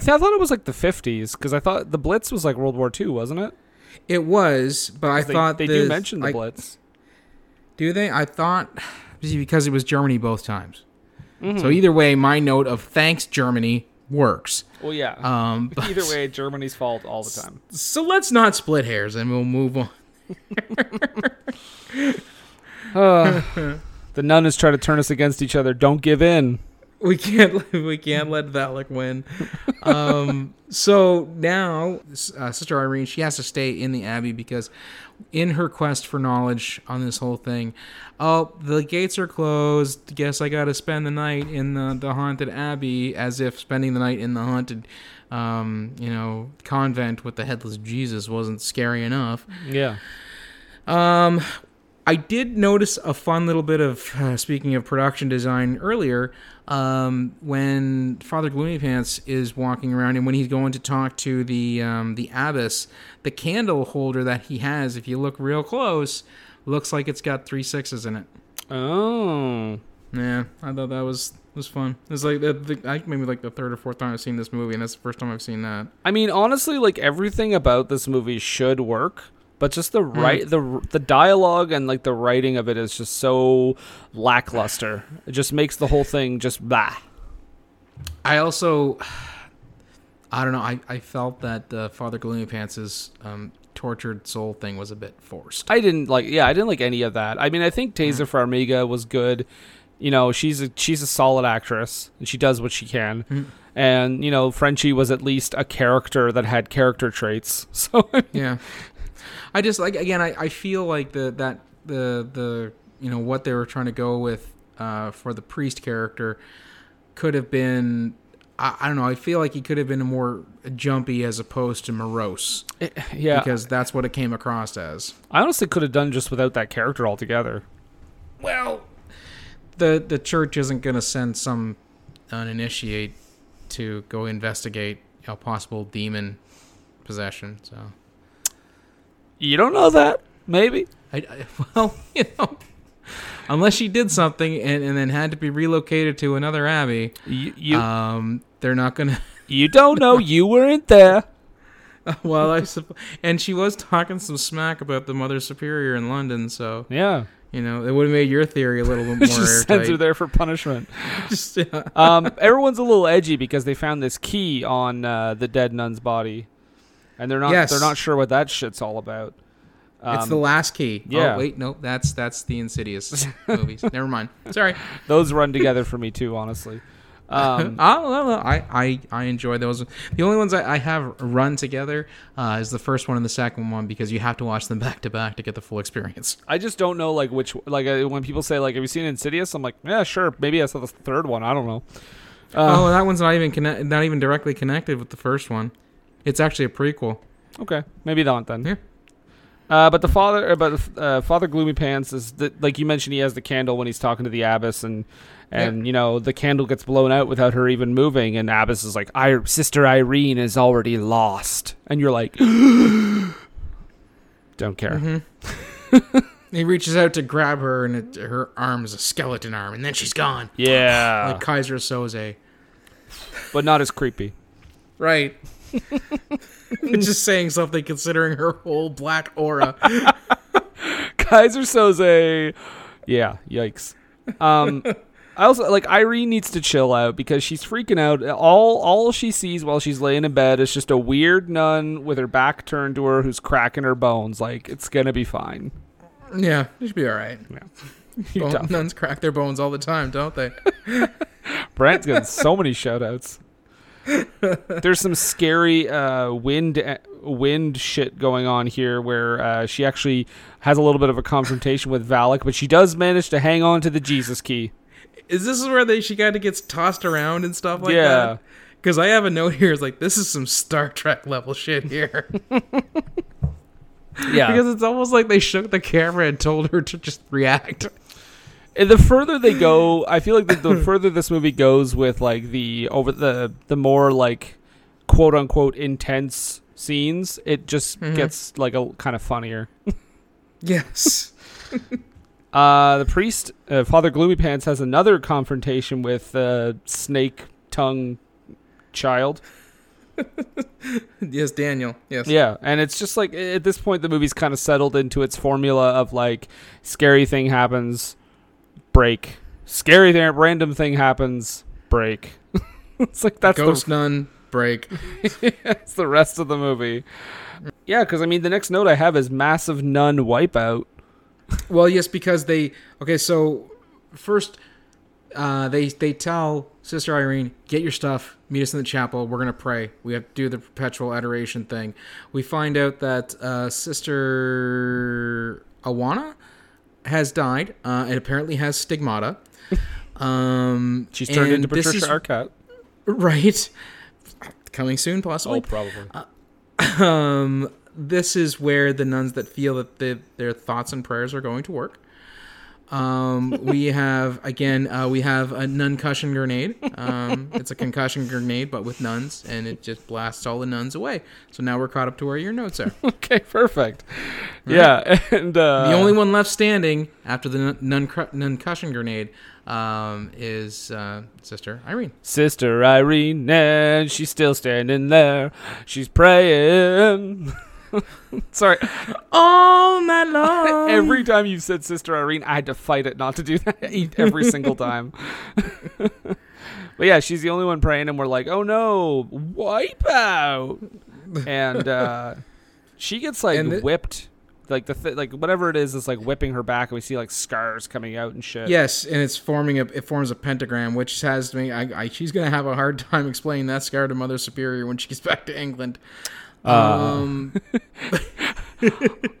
th- I thought it was like the fifties, because I thought the Blitz was like World War Two, wasn't it? It was, but I they, thought... They the, do mention the I, Blitz. Do they? I thought, because it was Germany both times. Mm-hmm. So either way, my note of thanks, Germany... works. Well, yeah. Um, but either way, Germany's fault all the time. So let's not split hairs, and we'll move on. uh, the nun is trying to turn us against each other. Don't give in. We can't we can't let Valak win. Um, so now uh, Sister Irene, she has to stay in the Abbey because in her quest for knowledge on this whole thing, oh, the gates are closed. Guess I got to spend the night in the, the haunted Abbey, as if spending the night in the haunted um, you know, convent with the headless Jesus wasn't scary enough. Yeah. Um, I did notice a fun little bit of, uh, speaking of production design earlier, um, when Father Gloomy Pants is walking around and when he's going to talk to the um, the abbess, the candle holder that he has, if you look real close, looks like it's got three sixes in it. Oh. Yeah, I thought that was... It was fun. It's like the, the, I maybe like the third or fourth time I've seen this movie, and that's the first time I've seen that. I mean, honestly, like everything about this movie should work, but just the right mm. the the dialogue and like the writing of it is just so lackluster. It just makes the whole thing just blah. I also, I don't know. I, I felt that uh, Father Gloomy Pants' um, tortured soul thing was a bit forced. I didn't like. Yeah, I didn't like any of that. I mean, I think Taissa Farmiga was good. You know, she's a, she's a solid actress, and she does what she can. Mm. And, you know, Frenchie was at least a character that had character traits. So I mean, yeah, I just like again, I, I feel like the that the the you know what they were trying to go with uh, for the priest character could have been. I, I don't know. I feel like he could have been more jumpy as opposed to morose. It, yeah, because that's what it came across as. I honestly could have done just without that character altogether. Well. The the church isn't going to send some uninitiate to go investigate a possible demon possession. So you don't know that, maybe. I, I, well, you know, unless she did something and, and then had to be relocated to another abbey, you, you um, they're not going to. You don't know. You weren't there. Well, I suppose, and she was talking some smack about the Mother Superior in London. So yeah. You know, it would have made your theory a little bit more just airtight. Sends her there for punishment. Just, yeah. um, everyone's a little edgy because they found this key on uh, the dead nun's body, and they're not yes. they're not sure what that shit's all about. Um, it's the last key. Yeah. Oh, wait, no, that's that's the Insidious movies. Never mind. Sorry. Those run together for me too, honestly. Um, I, I I enjoy those. The only ones I, I have run together uh, is the first one and the second one because you have to watch them back to back to get the full experience. I just don't know like which like uh, when people say like have you seen Insidious? I'm like yeah sure maybe I saw the third one I don't know. Uh, oh that one's not even connect- not even directly connected with the first one. It's actually a prequel. Okay, maybe not then. Yeah. Uh, but the father, but uh, Father Gloomy Pants is the, like you mentioned. He has the candle when he's talking to the abbess, and and yeah. you know the candle gets blown out without her even moving. And abbess is like, "I Sister Irene is already lost," and you're like, "Don't care." Mm-hmm. He reaches out to grab her, and it, her arm is a skeleton arm, and then she's gone. Yeah, like Kaiser Soze, but not as creepy, right? Just saying something considering her whole black aura. Kaiser Soze. Yeah, yikes. Um, I also like Irene needs to chill out because she's freaking out. All all she sees while she's laying in bed is just a weird nun with her back turned to her who's cracking her bones. Like, it's gonna be fine. Yeah, it should be all right. Yeah. Bone, nuns crack their bones all the time, don't they? Brent's getting so many shout outs. There's some scary uh, wind wind shit going on here where uh, she actually has a little bit of a confrontation with Valak, but she does manage to hang on to the Jesus key. Is this where they she kind of gets tossed around and stuff like yeah. that? Because I have a note here. It's like, this is some Star Trek level shit here. Yeah. Because it's almost like they shook the camera and told her to just react. And the further they go, I feel like the, the further this movie goes with like the over the the more like quote unquote intense scenes, it just mm-hmm. gets like a kind of funnier. Yes. uh, the priest, uh, Father Gloomy Pants, has another confrontation with uh, snake tongue child. Yes, Daniel. Yes. Yeah, and it's just like at this point the movie's kind of settled into its formula of like scary thing happens. Break. Scary thing, random thing happens. Break. It's like that's ghost the... nun. Break. That's the rest of the movie. Yeah, because I mean, the next note I have is massive nun wipeout. Well, yes, because they. Okay, so first, uh, they they tell Sister Irene, get your stuff, meet us in the chapel, we're going to pray. We have to do the perpetual adoration thing. We find out that uh, Sister Awana has died uh, and apparently has stigmata. Um, She's turned into Patricia is, Arquette. Right. Coming soon, possibly. Oh, probably. Uh, um, this is where the nuns that feel that the, their thoughts and prayers are going to work. Um, we have, again, uh, we have a nun cushion grenade. Um, it's a concussion grenade, but with nuns, and it just blasts all the nuns away. So now we're caught up to where your notes are. Okay, perfect. Right? Yeah. And, uh, the only one left standing after the nun, nun cushion grenade, um, is, uh, Sister Irene. Sister Irene, and she's still standing there. She's praying. Sorry. All night long. Every time you said Sister Irene, I had to fight it not to do that every single time. But yeah, she's the only one praying, and we're like, oh no, wipe out. And uh, she gets like th- whipped. Like the th- like whatever it is, is like whipping her back, and we see like scars coming out and shit. Yes, and it's forming a it forms a pentagram, which has me. I, I she's gonna have a hard time explaining that scar to Mother Superior when she gets back to England. Um,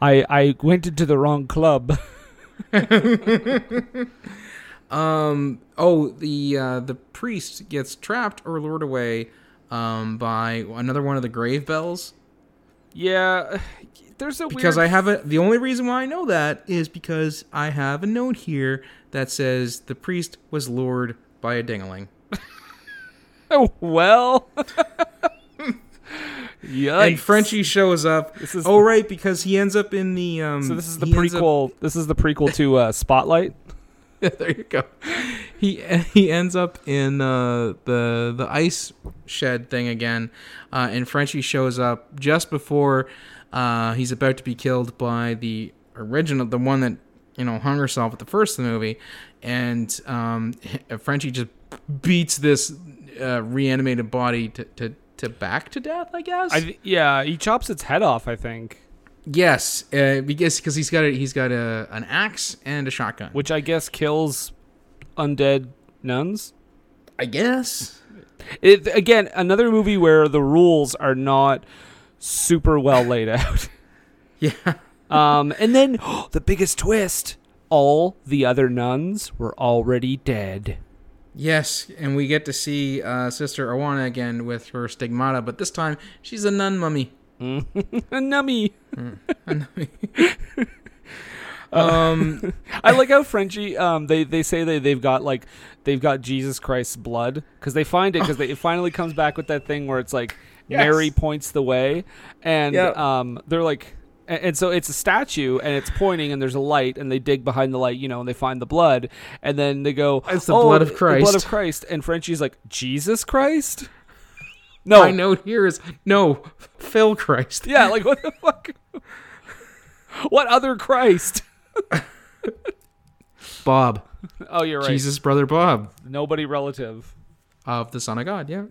I I went into the wrong club. um. Oh, the uh, the priest gets trapped or lured away, um, by another one of the grave bells. Yeah, there's a because weird... I have a. The only reason why I know that is because I have a note here that says the priest was lured by a ding-a-ling. Oh well. Yikes. And Frenchie shows up. This is oh, right, because he ends up in the... Um, so this is the prequel. Up... This is the prequel to uh, Spotlight. There you go. He he ends up in uh, the the ice shed thing again, uh, and Frenchie shows up just before uh, he's about to be killed by the original, the one that you know hung herself at the first of the movie, and um, Frenchie just beats this uh, reanimated body to... to To back to death, I guess. I th- yeah, he chops its head off, I think. Yes, uh, because because he's got a, he's got a an axe and a shotgun, which I guess kills undead nuns. I guess it again another movie where the rules are not super well laid out. Yeah. Um, and then oh, the biggest twist: all the other nuns were already dead. Yes, and we get to see uh, Sister Awana again with her stigmata, but this time she's a nun mummy. Mm. a nummy. Mm. A nummy. um, I like how Frenchie. Um, they they say they they've got like they've got Jesus Christ's blood because they find it because it finally comes back with that thing where it's like yes. Mary points the way, and yep. um, they're like. And so it's a statue, and it's pointing, and there's a light, and they dig behind the light, you know, and they find the blood, and then they go, "It's the oh, blood of Christ." The blood of Christ, and Frenchie's like, "Jesus Christ?" No, my note here is no, Phil Christ. Yeah, like what the fuck? What other Christ? Bob. Oh, you're right. Jesus' brother Bob. Nobody relative of the Son of God. Yeah.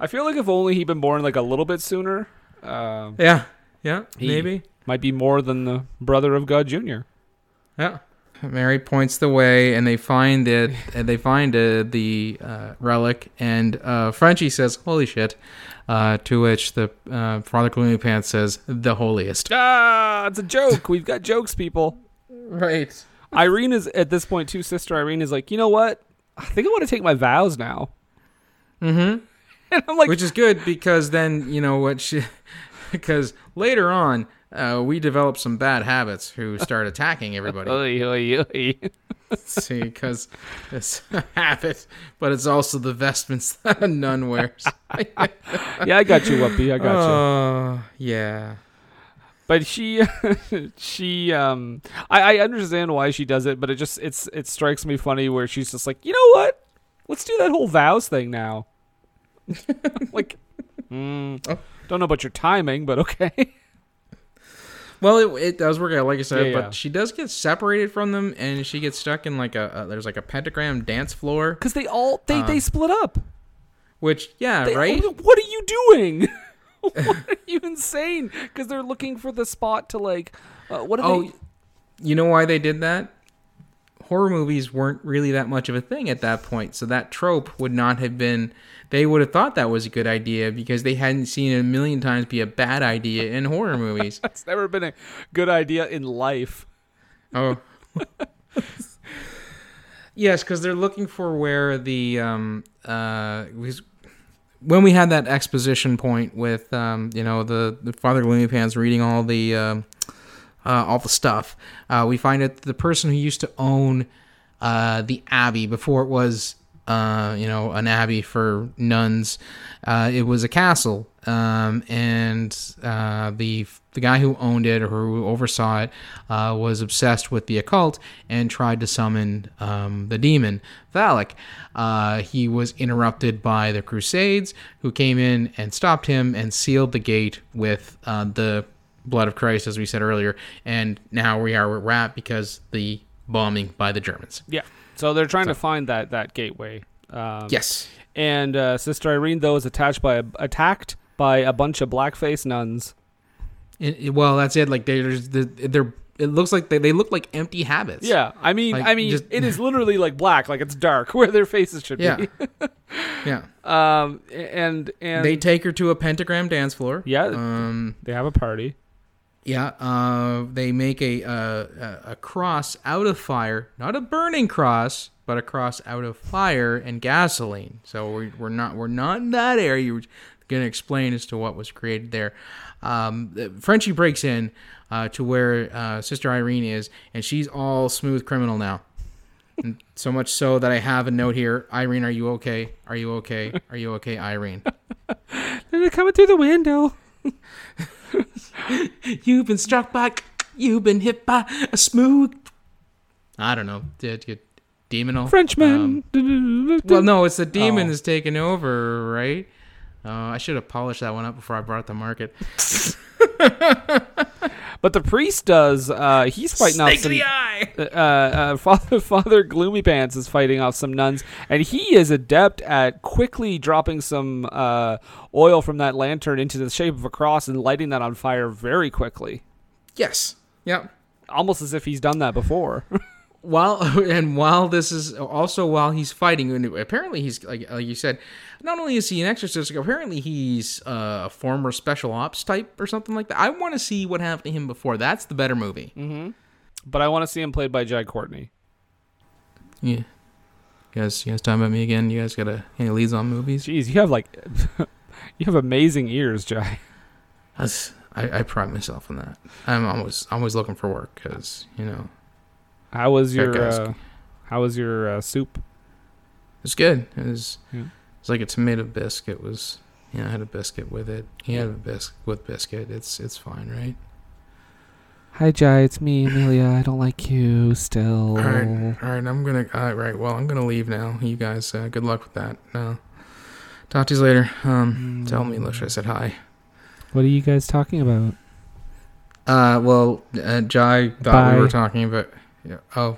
I feel like if only he'd been born like a little bit sooner. Um, yeah. Yeah. He, maybe. Might be more than the brother of God Junior Yeah, Mary points the way, and they find it, and they find uh, the uh, relic, and uh, Frenchie says, "Holy shit!" Uh, to which the uh, Father Gloomy Pants says, "The holiest." Ah, it's a joke. We've got jokes, people. Right. Irene is at this point too. Sister Irene is like, you know what? I think I want to take my vows now. Mm-hmm. And I'm like, which is good because then you know what she. Because later on, uh, we develop some bad habits who start attacking everybody. Oy, oy, oy. See, because it's a habit, but it's also the vestments that a nun wears. Yeah, I got you, Whoopi. I got uh, you. Yeah. But she, she, um, I, I understand why she does it, but it just, it's, it strikes me funny where she's just like, you know what? Let's do that whole vows thing now. Like, mm. Oh. Don't know about your timing, but okay. Well, it, it does work out, like I said, yeah, but yeah. She does get separated from them, and she gets stuck in like a, a there's like a pentagram dance floor because they all they, um, they split up. Which yeah, they, right? What are you doing? What are you insane? Because they're looking for the spot to like. Uh, what? Are oh, they... you know why they did that? horror movies weren't really that much of a thing at that point. So that trope would not have been, they would have thought that was a good idea because they hadn't seen it a million times be a bad idea in horror movies. It's never been a good idea in life. Oh. Yes, because they're looking for where the, um, uh, when we had that exposition point with, um, you know, the, the Father Gloomy Pants reading all the, um, Uh, all the stuff, uh, we find that the person who used to own uh, the abbey before it was, uh, you know, an abbey for nuns, uh, it was a castle, um, and uh, the the guy who owned it or who oversaw it uh, was obsessed with the occult and tried to summon um, the demon Valak. Uh, he was interrupted by the Crusades, who came in and stopped him and sealed the gate with uh, the blood of Christ, as we said earlier, and now we are wrapped because the bombing by the Germans. Yeah, so they're trying so. to find that that gateway. Um, yes, and uh, Sister Irene though is attached by a, attacked by a bunch of blackface nuns. It, it, well, that's it. Like they're they're it looks like they, they look like empty habits. Yeah, I mean, like, I mean, just, it is literally like black, like it's dark where their faces should yeah. be. yeah. Um, and and they take her to a pentagram dance floor. Yeah. Um, they have a party. Yeah, uh, they make a, a a cross out of fire, not a burning cross, but a cross out of fire and gasoline. So we, we're not we're not in that area. You're gonna explain as to what was created there. Um, Frenchie breaks in uh, to where uh, Sister Irene is, and she's all smooth criminal now. And so much so that I have a note here: Irene, are you okay? Are you okay? Are you okay, Irene? They're coming through the window. You've been struck by, you've been hit by a smooth, I don't know, demonal Frenchman. Um, well, no, it's the demon oh. is taking over, right? Uh, I should have polished that one up before I brought it to market. But the priest does. Uh, he's fighting Snake off some. The eye. Uh, uh, Father Father Gloomy Pants is fighting off some nuns, and he is adept at quickly dropping some uh, oil from that lantern into the shape of a cross and lighting that on fire very quickly. Yes. Yep. Almost as if he's done that before. While and while this is also while he's fighting, and apparently he's like, like you said, not only is he an exorcist, apparently he's uh, a former special ops type or something like that. I want to see what happened to him before. That's the better movie. Mm-hmm. But I want to see him played by Jai Courtney. Yeah, you guys, you guys talking about me again? You guys got a, any leads on movies? Jeez, you have like you have amazing ears, Jai. That's, I, I pride myself on that. I'm always always looking for work because you know. How was your uh, How was your uh, soup? It was good. It was, yeah. It was like a tomato bisque. It was, you know, I had a biscuit with it. He had a biscuit with biscuit. It's it's fine, right? Hi, Jai. It's me, Emilia. I don't like you still. All right, all right. I'm gonna. All right. Well, I'm gonna leave now. You guys, uh, good luck with that. No, talk to you later. Um, mm. Tell me, Lush, I said hi. What are you guys talking about? Uh, well, uh, Jai thought Bye. we were talking about. Yeah. Oh,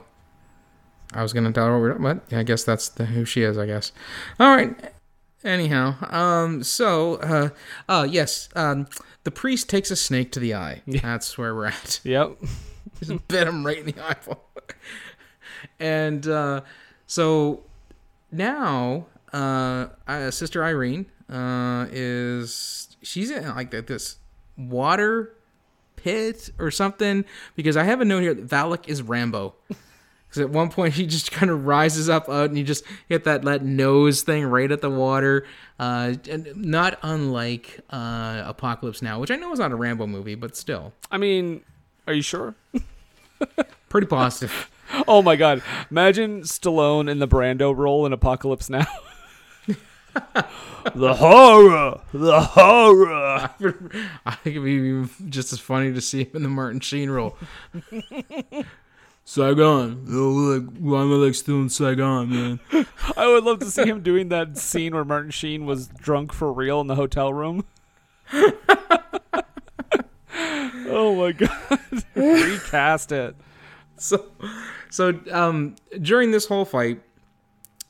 I was gonna tell her what we're doing, but I guess that's the, who she is. I guess. All right. Anyhow, um, so, uh, uh, yes, um, the priest takes a snake to the eye. Yeah. That's where we're at. Yep. Just bit him right in the eyeball. And uh, so now, uh, uh, Sister Irene uh, is she's in like this water pit or something, because I have a note here that Valak is Rambo, because at one point he just kind of rises up out and you just hit that, that nose thing right at the water, uh, and not unlike uh, Apocalypse Now, which I know is not a Rambo movie, but still. I mean, are you sure? Pretty positive. Oh my god, imagine Stallone in the Brando role in Apocalypse Now. The horror, the horror. I think it'd be just as funny to see him in the Martin Sheen role. Saigon, why am I like still in Saigon, man? I would love to see him doing that scene where Martin Sheen was drunk for real in the hotel room. Oh my god! Recast it. So, so um, during this whole fight,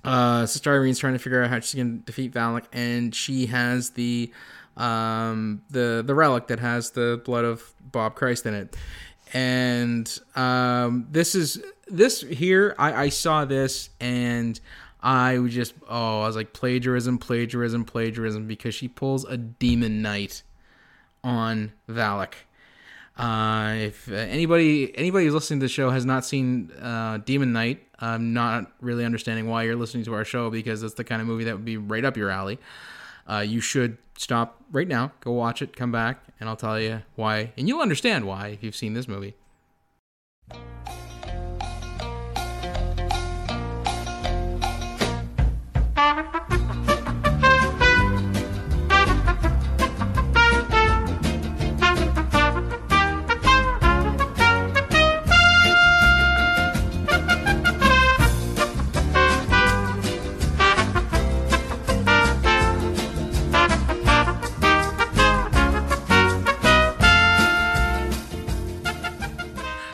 Uh, Sister Irene's trying to figure out how she's going to defeat Valak, and she has the um, the the relic that has the blood of Bob Christ in it, And um, this is this here. I, I saw this and I was just oh, I was like plagiarism, plagiarism, plagiarism, because she pulls a Demon Knight on Valak. Uh, if anybody anybody who's listening to the show has not seen uh, Demon Knight, I'm not really understanding why you're listening to our show, because it's the kind of movie that would be right up your alley. Uh, you should stop right now, go watch it, come back, and I'll tell you why, and you'll understand why if you've seen this movie.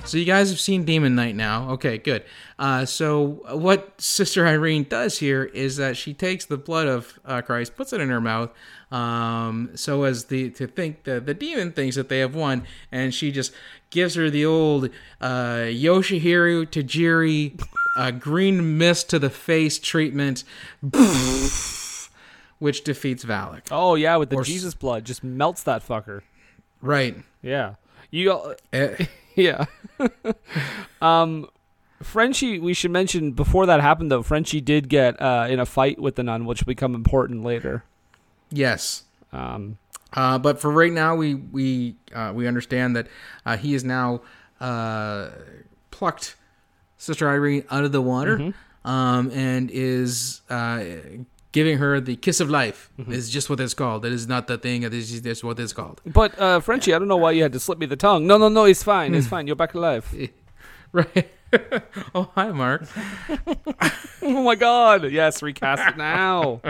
So you guys have seen Demon Knight now. Okay, good. Uh, so what Sister Irene does here is that she takes the blood of uh, Christ, puts it in her mouth, um, so as the to think that the demon thinks that they have won, and she just gives her the old uh, Yoshihiro Tajiri uh, green mist to the face treatment, which defeats Valak. Oh, yeah, with the or, Jesus blood. Just melts that fucker. Right. Yeah. You all... Uh, Yeah. um, Frenchie, we should mention, before that happened, though, Frenchie did get uh, in a fight with the nun, which will become important later. Yes. Um, uh, but for right now, we we uh, we understand that uh, he is now uh, plucked Sister Irene out of the water, mm-hmm. um, and is uh, giving her the kiss of life, mm-hmm. is just what it's called. That is not the thing. That is just what it's called. But, uh, Frenchie, I don't know why you had to slip me the tongue. No, no, no, it's fine. It's fine. You're back alive. Right. Oh, hi, Mark. Oh, my God. Yes, recast it now.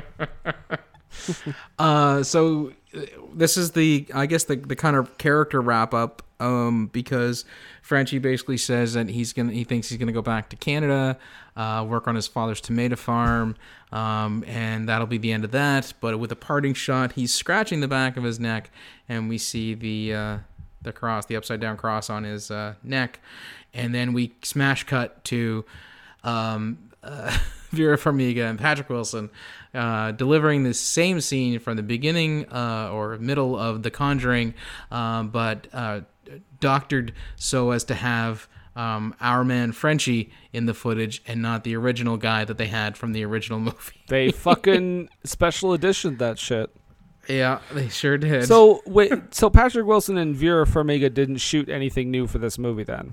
uh, so this is the, I guess, the, the kind of character wrap-up, um, because Frenchie basically says that he's gonna, he thinks he's going to go back to Canada, uh, work on his father's tomato farm, Um, and that'll be the end of that. But with a parting shot, he's scratching the back of his neck, and we see the uh, the cross, the upside down cross on his uh, neck, and then we smash cut to um, uh, Vera Farmiga and Patrick Wilson uh, delivering the same scene from the beginning uh, or middle of The Conjuring, uh, but uh, doctored so as to have. Um, our man Frenchie in the footage and not the original guy that they had from the original movie. They fucking special editioned that shit. Yeah, they sure did. So wait, so Patrick Wilson and Vera Farmiga didn't shoot anything new for this movie then?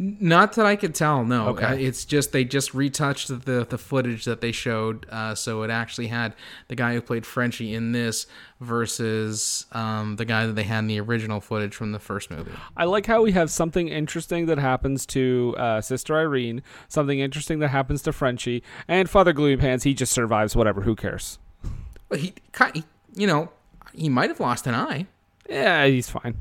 Not that I could tell, no. Okay. Uh, it's just they just retouched the, the footage that they showed, uh, so it actually had the guy who played Frenchie in this versus um, the guy that they had in the original footage from the first movie. I like how we have something interesting that happens to uh, Sister Irene, something interesting that happens to Frenchie, and Father Gloomy Pants, he just survives whatever, who cares? Well, he, he, you know, he might have lost an eye. Yeah, he's fine.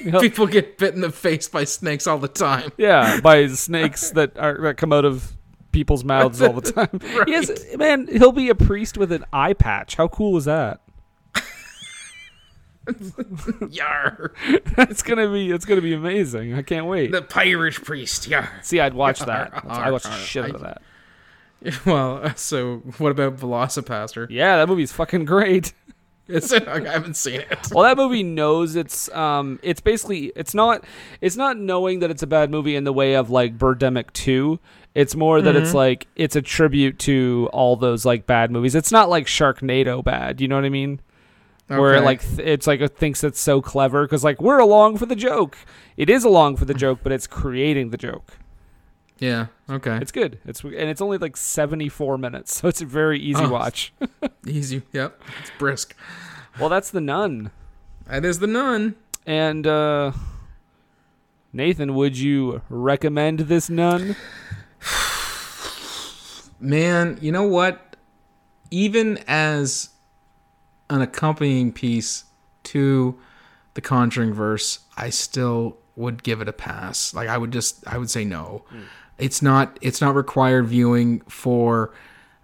People get bit in the face by snakes all the time. Yeah, by snakes that are that come out of people's mouths all the time. Right. He has, man, he'll be a priest with an eye patch. How cool is that? Yar! It's gonna be it's gonna be amazing. I can't wait. The Pirish priest. Yar. See, I'd watch yar, that. Yar, I watched shit out of that. Well, so what about Velocipaster? Yeah, that movie's fucking great. It's, I haven't seen it. Well, that movie knows it's um, it's basically it's not it's not knowing that it's a bad movie in the way of like Birdemic two. It's more that mm-hmm. it's like it's a tribute to all those like bad movies. It's not like Sharknado bad. You know what I mean? Okay. Where it, like th- it's like it thinks it's so clever because like we're along for the joke. It is along for the joke, but it's creating the joke. Yeah. Okay. It's good. It's and it's only like seventy-four minutes, so it's a very easy oh, watch. Easy. Yep. It's brisk. Well, that's The Nun. That is The Nun. And uh, Nathan, would you recommend this Nun? Man, you know what? Even as an accompanying piece to The Conjuring-verse, I still would give it a pass. Like I would just, I would say no. Mm. It's not it's not required viewing for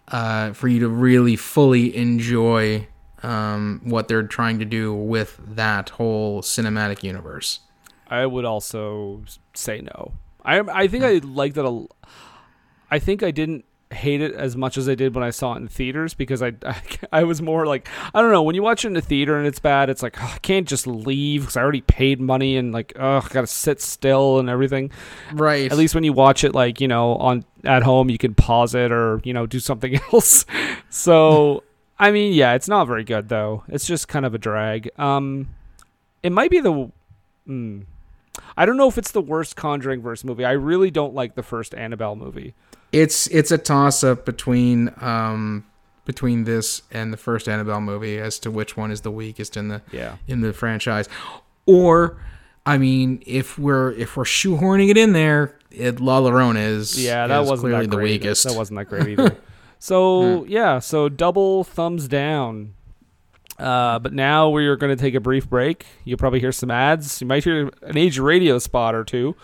uh, for you to really fully enjoy um, what they're trying to do with that whole cinematic universe. I would also say no. I I think I liked it a. I think I didn't hate it as much as I did when I saw it in theaters, because I, I, I was more like, I don't know, when you watch it in the theater and it's bad, it's like, oh, I can't just leave because I already paid money and like, oh, I gotta sit still and everything. Right. At least when you watch it, like, you know, on at home, you can pause it or, you know, do something else. So, I mean, yeah, it's not very good though. It's just kind of a drag. Um, it might be the, mm, I don't know if it's the worst Conjuring-verse movie. I really don't like the first Annabelle movie. It's it's a toss-up between um between this and the first Annabelle movie as to which one is the weakest in the yeah. in the franchise. Or, I mean, if we're if we're shoehorning it in there, it, La Llorona is yeah that is wasn't clearly that great the weakest. Either. That wasn't that great either. So yeah. yeah, so double thumbs down. Uh, but now we are going to take a brief break. You'll probably hear some ads. You might hear an Age Radio spot or two.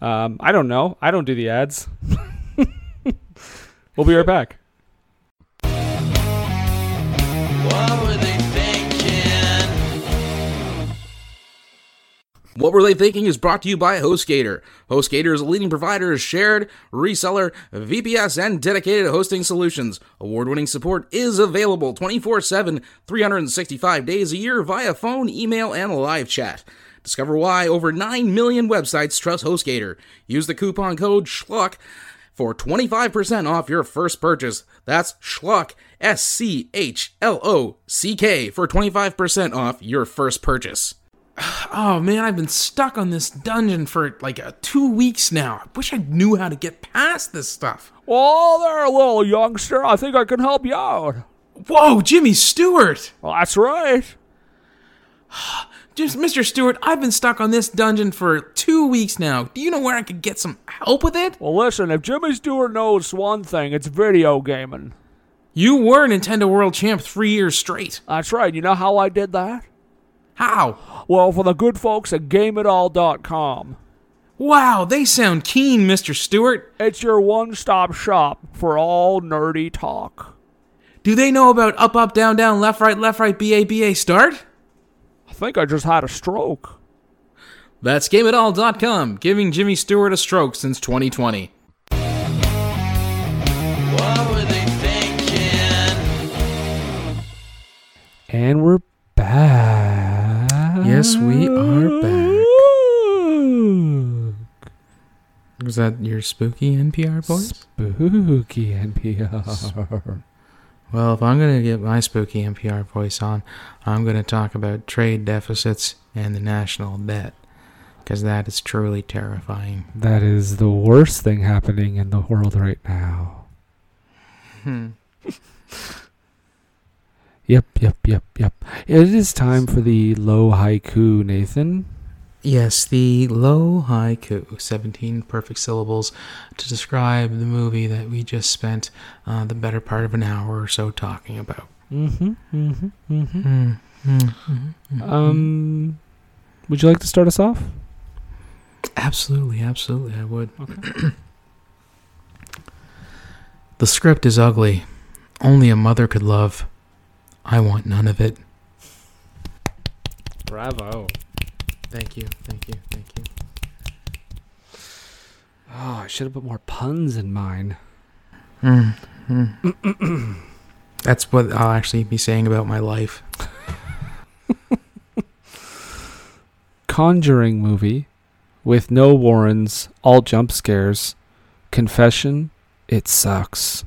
Um, I don't know. I don't do the ads. We'll be right back. What were they thinking? What Were They Thinking is brought to you by HostGator. HostGator is a leading provider of shared, reseller, V P S, and dedicated hosting solutions. Award-winning support is available twenty-four seven, three hundred sixty-five days a year via phone, email, and live chat. Discover why over nine million websites trust HostGator. Use the coupon code SHLUCK for twenty-five percent off your first purchase. That's Schlock, S C H L O C K, for twenty-five percent off your first purchase. Oh man, I've been stuck on this dungeon for like uh, two weeks now. I wish I knew how to get past this stuff. Oh there, little youngster. I think I can help you out. Whoa, Jimmy Stewart. Well, that's right. Just Mister Stewart, I've been stuck on this dungeon for two weeks now. Do you know where I could get some help with it? Well, listen, if Jimmy Stewart knows one thing, it's video gaming. You were Nintendo World Champ three years straight. That's right. You know how I did that? How? Well, for the good folks at game it all dot com. Wow, they sound keen, Mister Stewart. It's your one-stop shop for all nerdy talk. Do they know about up, up, down, down, left, right, left, right, B A, B A, start? I think I just had a stroke. That's game it all dot com, giving Jimmy Stewart a stroke since twenty twenty. What were they thinking? And we're back. Yes, we are back. Was that your spooky N P R voice? Spooky N P R. Well, if I'm going to get my spooky N P R voice on, I'm going to talk about trade deficits and the national debt, because that is truly terrifying. That is the worst thing happening in the world right now. Hmm. Yep, yep, yep, yep. It is time for the low haiku, Nathan. Yes, the low haiku, seventeen perfect syllables to describe the movie that we just spent uh, the better part of an hour or so talking about. Mm-hmm, mm-hmm, mm-hmm. Mm-hmm, mm-hmm. Um, would you like to start us off? Absolutely, absolutely, I would. Okay. The script is ugly. Only a mother could love. I want none of it. Bravo. Thank you, thank you, thank you. Oh, I should have put more puns in mine. Mm, mm. That's what I'll actually be saying about my life. Conjuring movie with no Warrens, all jump scares. Confession, it sucks.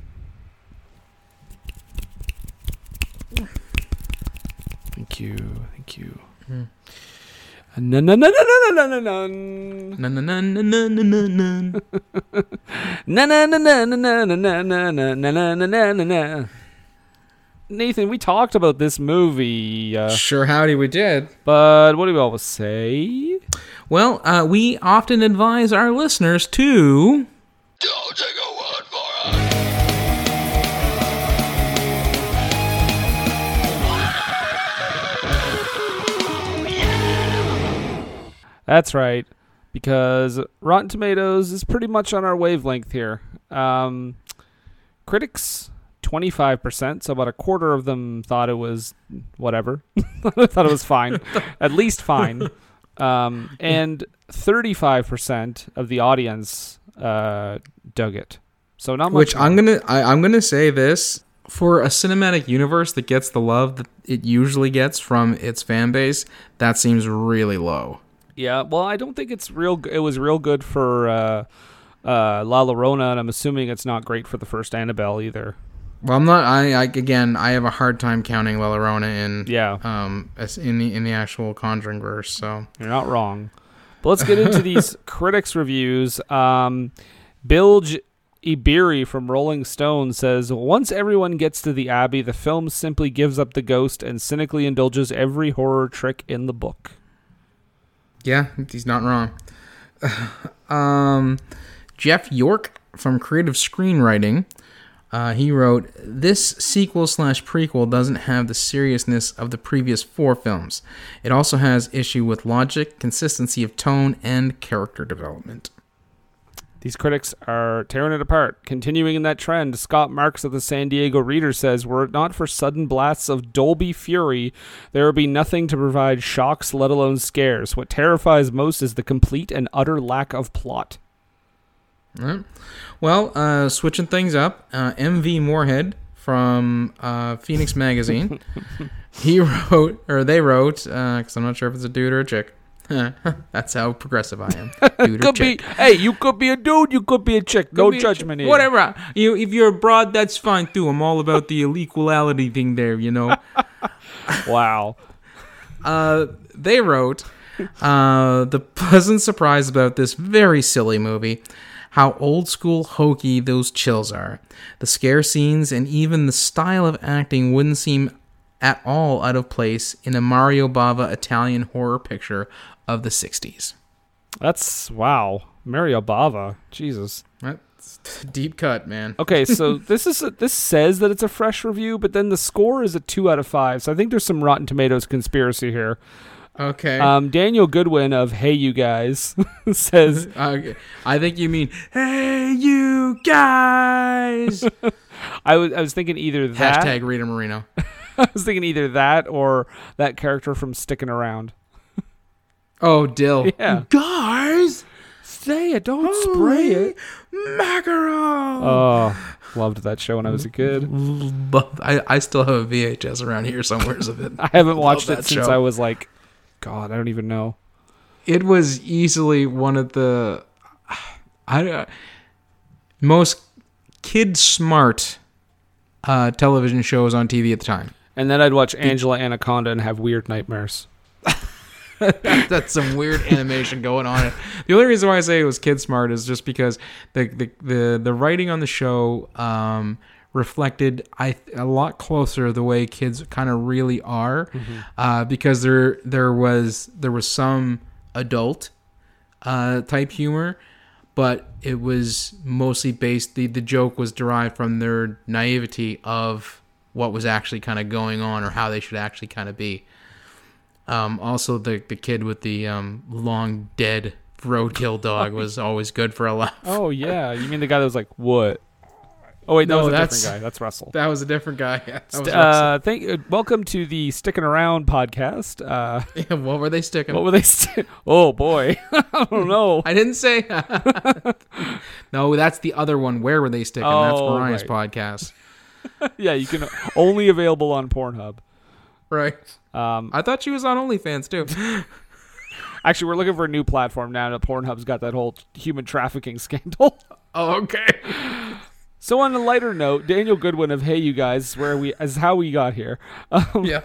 Thank you, thank you. Mm. No no no no no no no no no no no no no no no no no no no. Nathan, we talked about this movie. Sure, howdy, we did. But what do we always say? Well, we often advise our listeners to don't take a word for us. That's right, because Rotten Tomatoes is pretty much on our wavelength here. Um, critics, twenty-five percent, so about a quarter of them thought it was whatever. Thought it was fine, at least fine. Um, and thirty-five percent of the audience uh, dug it. So not much. Which more. I'm gonna I, I'm gonna say this, for a cinematic universe that gets the love that it usually gets from its fan base, that seems really low. Yeah, well, I don't think it's real. It was real good for uh, uh, La Llorona, and I'm assuming it's not great for the first Annabelle either. Well, I'm not. I, I again, I have a hard time counting La Llorona in. Yeah. Um, in the in the actual Conjuring-verse. So you're not wrong. But let's get into these critics' reviews. Um, Bilge Ibiri from Rolling Stone says, once everyone gets to the Abbey, the film simply gives up the ghost and cynically indulges every horror trick in the book. Yeah, he's not wrong. um, Jeff York from Creative Screenwriting, uh, he wrote, this sequel slash prequel doesn't have the seriousness of the previous four films. It also has issue with logic, consistency of tone, and character development. These critics are tearing it apart. Continuing in that trend, Scott Marks of the San Diego Reader says, were it not for sudden blasts of Dolby fury, there would be nothing to provide shocks, let alone scares. What terrifies most is the complete and utter lack of plot. All right. Well, uh, switching things up, uh, M V Moorhead from uh, Phoenix Magazine, he wrote, or they wrote, because uh, I'm not sure if it's a dude or a chick. That's how progressive I am. Dude could be, hey, you could be a dude, you could be a chick. Could no judgment here. Whatever. You, if you're abroad, that's fine too. I'm all about the equality thing there, you know. Wow. Uh, they wrote, uh, the pleasant surprise about this very silly movie. How old school hokey those chills are. The scare scenes and even the style of acting wouldn't seem at all out of place in a Mario Bava Italian horror picture of the sixties. That's, wow. Mario Bava. Jesus. That's deep cut, man. Okay, so this is a, this says that it's a fresh review, but then the score is a two out of five, so I think there's some Rotten Tomatoes conspiracy here. Okay. Um, Daniel Goodwin of Hey You Guys says... Uh, I think you mean, Hey You Guys! I, was, I was thinking either that... Hashtag Rita Moreno. I was thinking either that or that character from Sticking Around. Oh, Dill. Yeah. Guys, say it. Don't Holy spray it. Mackerel. Oh, loved that show when I was a kid. I, I still have a V H S around here somewhere of it. I haven't watched it since show. I was like, God, I don't even know. It was easily one of the I uh, most kid-smart uh, television shows on T V at the time. And then I'd watch Angela Anaconda and have weird nightmares. That's some weird animation going on. The only reason why I say it was kid smart is just because the the the, the writing on the show um, reflected I a lot closer the way kids kind of really are, mm-hmm. uh, because there there was there was some adult uh, type humor. But it was mostly based, the, the joke was derived from their naivety of what was actually kind of going on or how they should actually kind of be. Um, also, the the kid with the um, long dead roadkill dog was always good for a laugh. Oh, yeah. You mean the guy that was like, what? Oh, wait, that no, was a different guy. That's Russell. That was a different guy. Yeah, that was uh, thank, uh, welcome to the Sticking Around podcast. Uh, yeah, what were they sticking? What were they sticking? Oh, boy. I don't know. I didn't say. No, that's the other one. Where were they sticking? Oh, that's Mariah's right. Podcast. Yeah, you can only available on Pornhub. Right. Um, I thought she was on OnlyFans, too. Actually, we're looking for a new platform now that Pornhub's got that whole human trafficking scandal. Oh, okay. So on a lighter note, Daniel Goodwin of Hey You Guys, where we as how we got here. Um, yeah.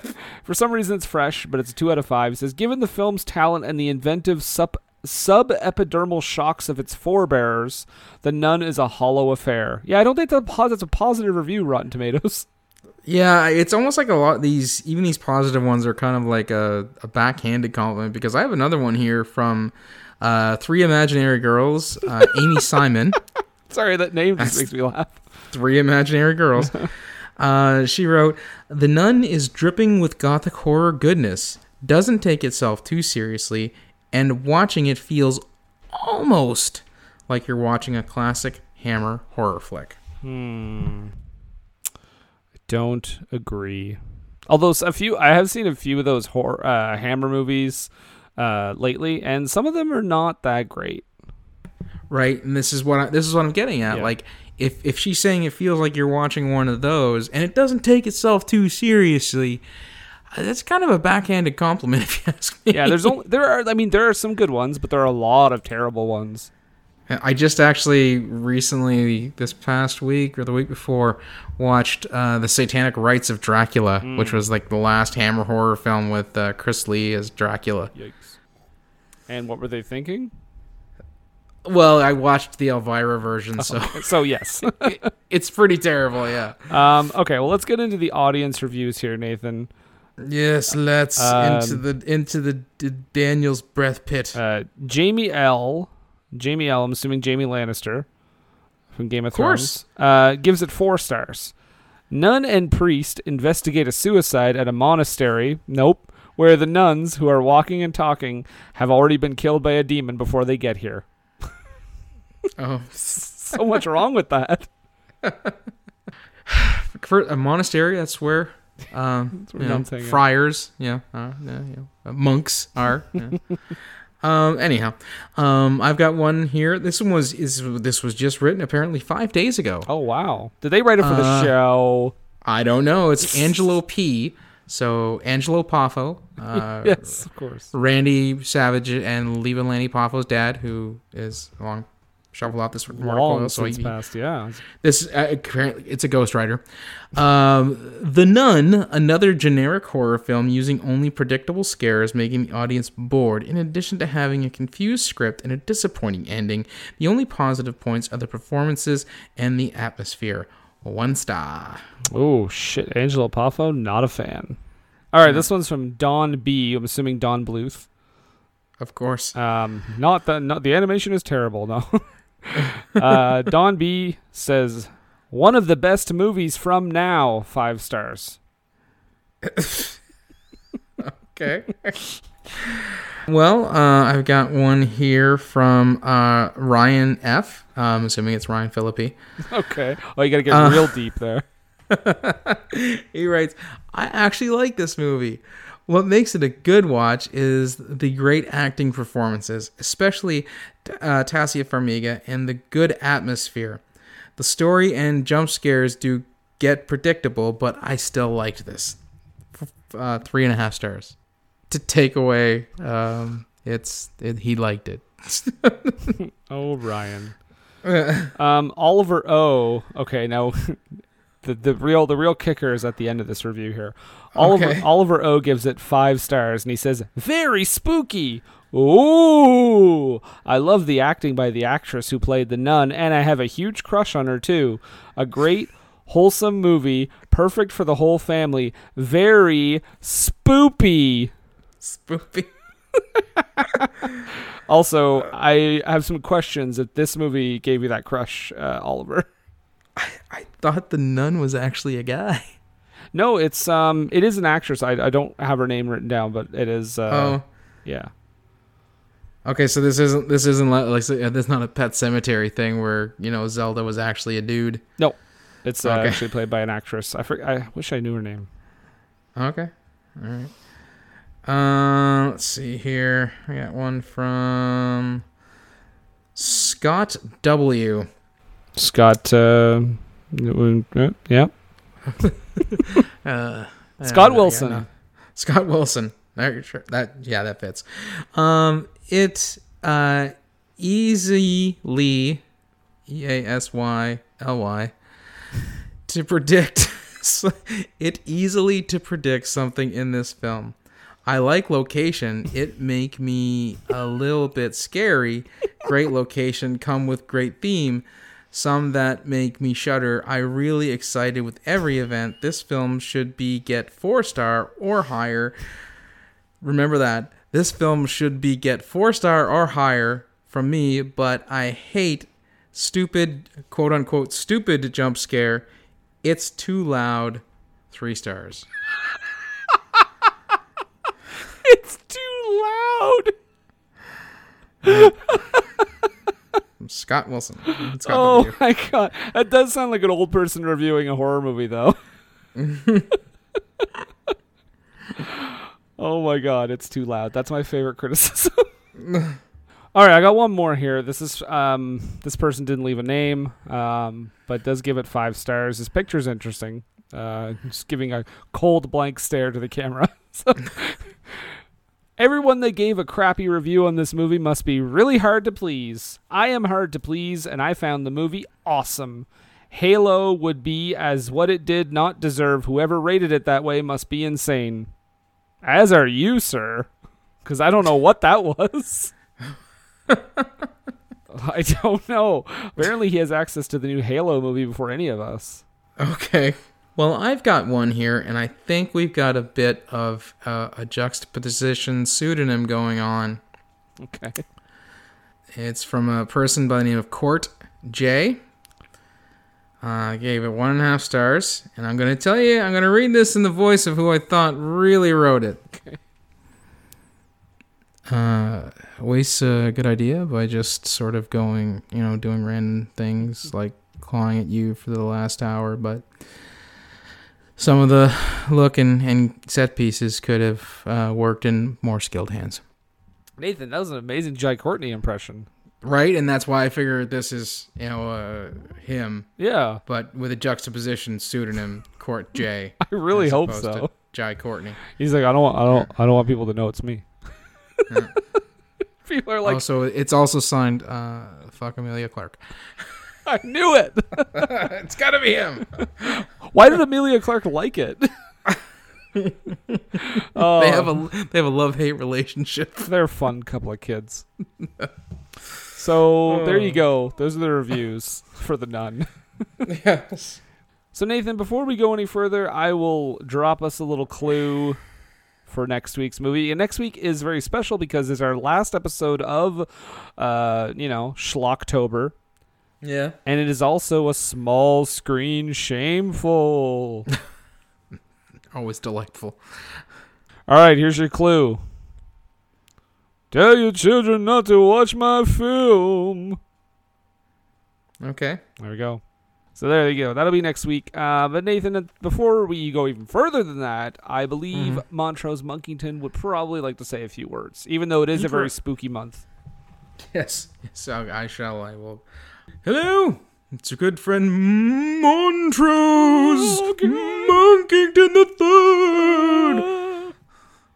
For some reason it's fresh, but it's a two out of five. It says, given the film's talent and the inventive sub sub-epidermal shocks of its forebears, The Nun is a hollow affair. Yeah, I don't think that's a positive review, Rotten Tomatoes. Yeah, it's almost like a lot of these, even these positive ones are kind of like a, a backhanded compliment, because I have another one here from uh, Three Imaginary Girls, uh, Amy Simon. Sorry, that name just makes me laugh. Three Imaginary Girls. uh, she wrote, The Nun is dripping with gothic horror goodness, doesn't take itself too seriously, and watching it feels almost like you're watching a classic Hammer horror flick. Hmm. I don't agree. Although a few, I have seen a few of those horror, uh, Hammer movies. uh, lately, and some of them are not that great. Right, and this is what I, this is what I'm getting at. Yeah. Like, if if she's saying it feels like you're watching one of those, and it doesn't take itself too seriously, that's kind of a backhanded compliment, if you ask me. Yeah, there's only, there are. I mean, there are some good ones, but there are a lot of terrible ones. I just actually recently, this past week or the week before, watched uh, The Satanic Rites of Dracula, mm. which was like the last Hammer horror film with uh, Chris Lee as Dracula. Yikes! And what were they thinking? Well, I watched the Elvira version, so oh, so yes, it, it's pretty terrible. Yeah. Um, okay. Well, let's get into the audience reviews here, Nathan. Yes, let's um, into the into the D- Daniel's breath pit. Uh, Jamie L. Jamie L. I'm assuming Jamie Lannister from Game of, of Thrones. Uh, gives it four stars. Nun and priest investigate a suicide at a monastery. Nope. Where the nuns who are walking and talking have already been killed by a demon before they get here. Oh, so much wrong with that. For a monastery, that's where, um, that's you know, friars, yeah, uh, yeah, yeah. Uh, monks are. Yeah. um, anyhow, um, I've got one here. This one was is this was just written apparently five days ago. Oh wow! Did they write it for uh, the show? I don't know. It's Angelo P. So Angelo Poffo, uh, yes, of course, Randy Savage and Leva Lanny Poffo's dad, who is long. Shovel out this article. So he, past, yeah. This uh, apparently it's a ghostwriter. Um, The Nun, another generic horror film using only predictable scares, making the audience bored. In addition to having a confused script and a disappointing ending, the only positive points are the performances and the atmosphere. One star. Oh shit, Angelo Poffo, not a fan. All right, yeah. This one's from Don B. I'm assuming Don Bluth. Of course. Um, not the not the animation is terrible. No. uh, Don B says, one of the best movies from now, five stars. Okay. Well, uh, I've got one here from uh, Ryan F. I'm assuming it's Ryan Philippi. Okay. Oh, you got to get uh, real deep there. He writes, I actually like this movie. What makes it a good watch is the great acting performances, especially uh, Taissa Farmiga, and the good atmosphere. The story and jump scares do get predictable, but I still liked this. Uh, three and a half stars. To take away, um, it's it, he liked it. Oh, Ryan. um, Oliver O. Okay, now... The the real the real kicker is at the end of this review here. Oliver okay. Oliver O gives it five stars and he says, very spooky. Ooh, I love the acting by the actress who played the nun, and I have a huge crush on her too. A great wholesome movie, perfect for the whole family. Very spoopy. Spoopy. Also, I have some questions if this movie gave you that crush, uh, Oliver. I, I thought the nun was actually a guy. No, it's um, it is an actress. I I don't have her name written down, but it is. Uh, oh, yeah. Okay, so this isn't this isn't like this not a Pet Cemetery thing where you know Zelda was actually a dude. No, it's uh, okay. Actually played by an actress. I for, I wish I knew her name. Okay, all right. Uh, let's see here. I got one from Scott W. Scott, uh, yeah. uh, Scott Wilson. No. Scott Wilson. That, yeah, that fits. Um, it uh, easily, E A S Y L Y, to predict. It easily to predict something in this film. I like location. It make me a little bit scary. Great location come with great theme. Some that make me shudder. I really excited with every event. This film should be get four star or higher. Remember that. This film should be get four star or higher from me, but I hate stupid, quote unquote, stupid jump scare. It's too loud. Three stars. It's too loud. Scott Wilson. Scott oh W. My god, that does sound like an old person reviewing a horror movie, though. Oh Oh my God, it's too loud. That's my favorite criticism. All right, I got one more here. This is um, this person didn't leave a name, um, but does give it five stars. His picture's interesting. Uh, just giving a cold blank stare to the camera. So, everyone that gave a crappy review on this movie must be really hard to please. I am hard to please, and I found the movie awesome. Halo would be as what it did not deserve. Whoever rated it that way must be insane. As are you, sir. Because I don't know what that was. I don't know. Apparently he has access to the new Halo movie before any of us. Okay. Well, I've got one here, and I think we've got a bit of uh, a juxtaposition pseudonym going on. Okay. It's from a person by the name of Court J. I uh, gave it one and a half stars, and I'm going to tell you, I'm going to read this in the voice of who I thought really wrote it. Okay. Uh, waste a good idea by just sort of going, you know, doing random things like clawing at you for the last hour, but some of the look and, and set pieces could have uh, worked in more skilled hands. Nathan, that was an amazing Jai Courtney impression. Right, and that's why I figure this is, you know, uh, him. Yeah. But with a juxtaposition pseudonym, Court J. I really hope so. Jai Courtney. He's like, I don't want, I don't, I don't want people to know it's me. Yeah. People are like. Also, it's also signed, uh, fuck Emilia Clarke. I knew it. It's got to be him. Why did Emilia Clarke like it? um, they have a they have a love-hate relationship. They're a fun couple of kids. So oh. There you go. Those are the reviews for The Nun. Yes. So Nathan, before we go any further, I will drop us a little clue for next week's movie. And next week is very special because it's our last episode of, uh, you know, Schlocktober. Yeah. And it is also a small screen shameful. Always delightful. All right, here's your clue. Tell your children not to watch my film. Okay. There we go. So there you go. That'll be next week. Uh, but Nathan, before we go even further than that, I believe mm-hmm. Montrose Monkington would probably like to say a few words, even though it is a very spooky month. Yes. So I shall. I will. Hello. It's your good friend Montrose Monkington the Third.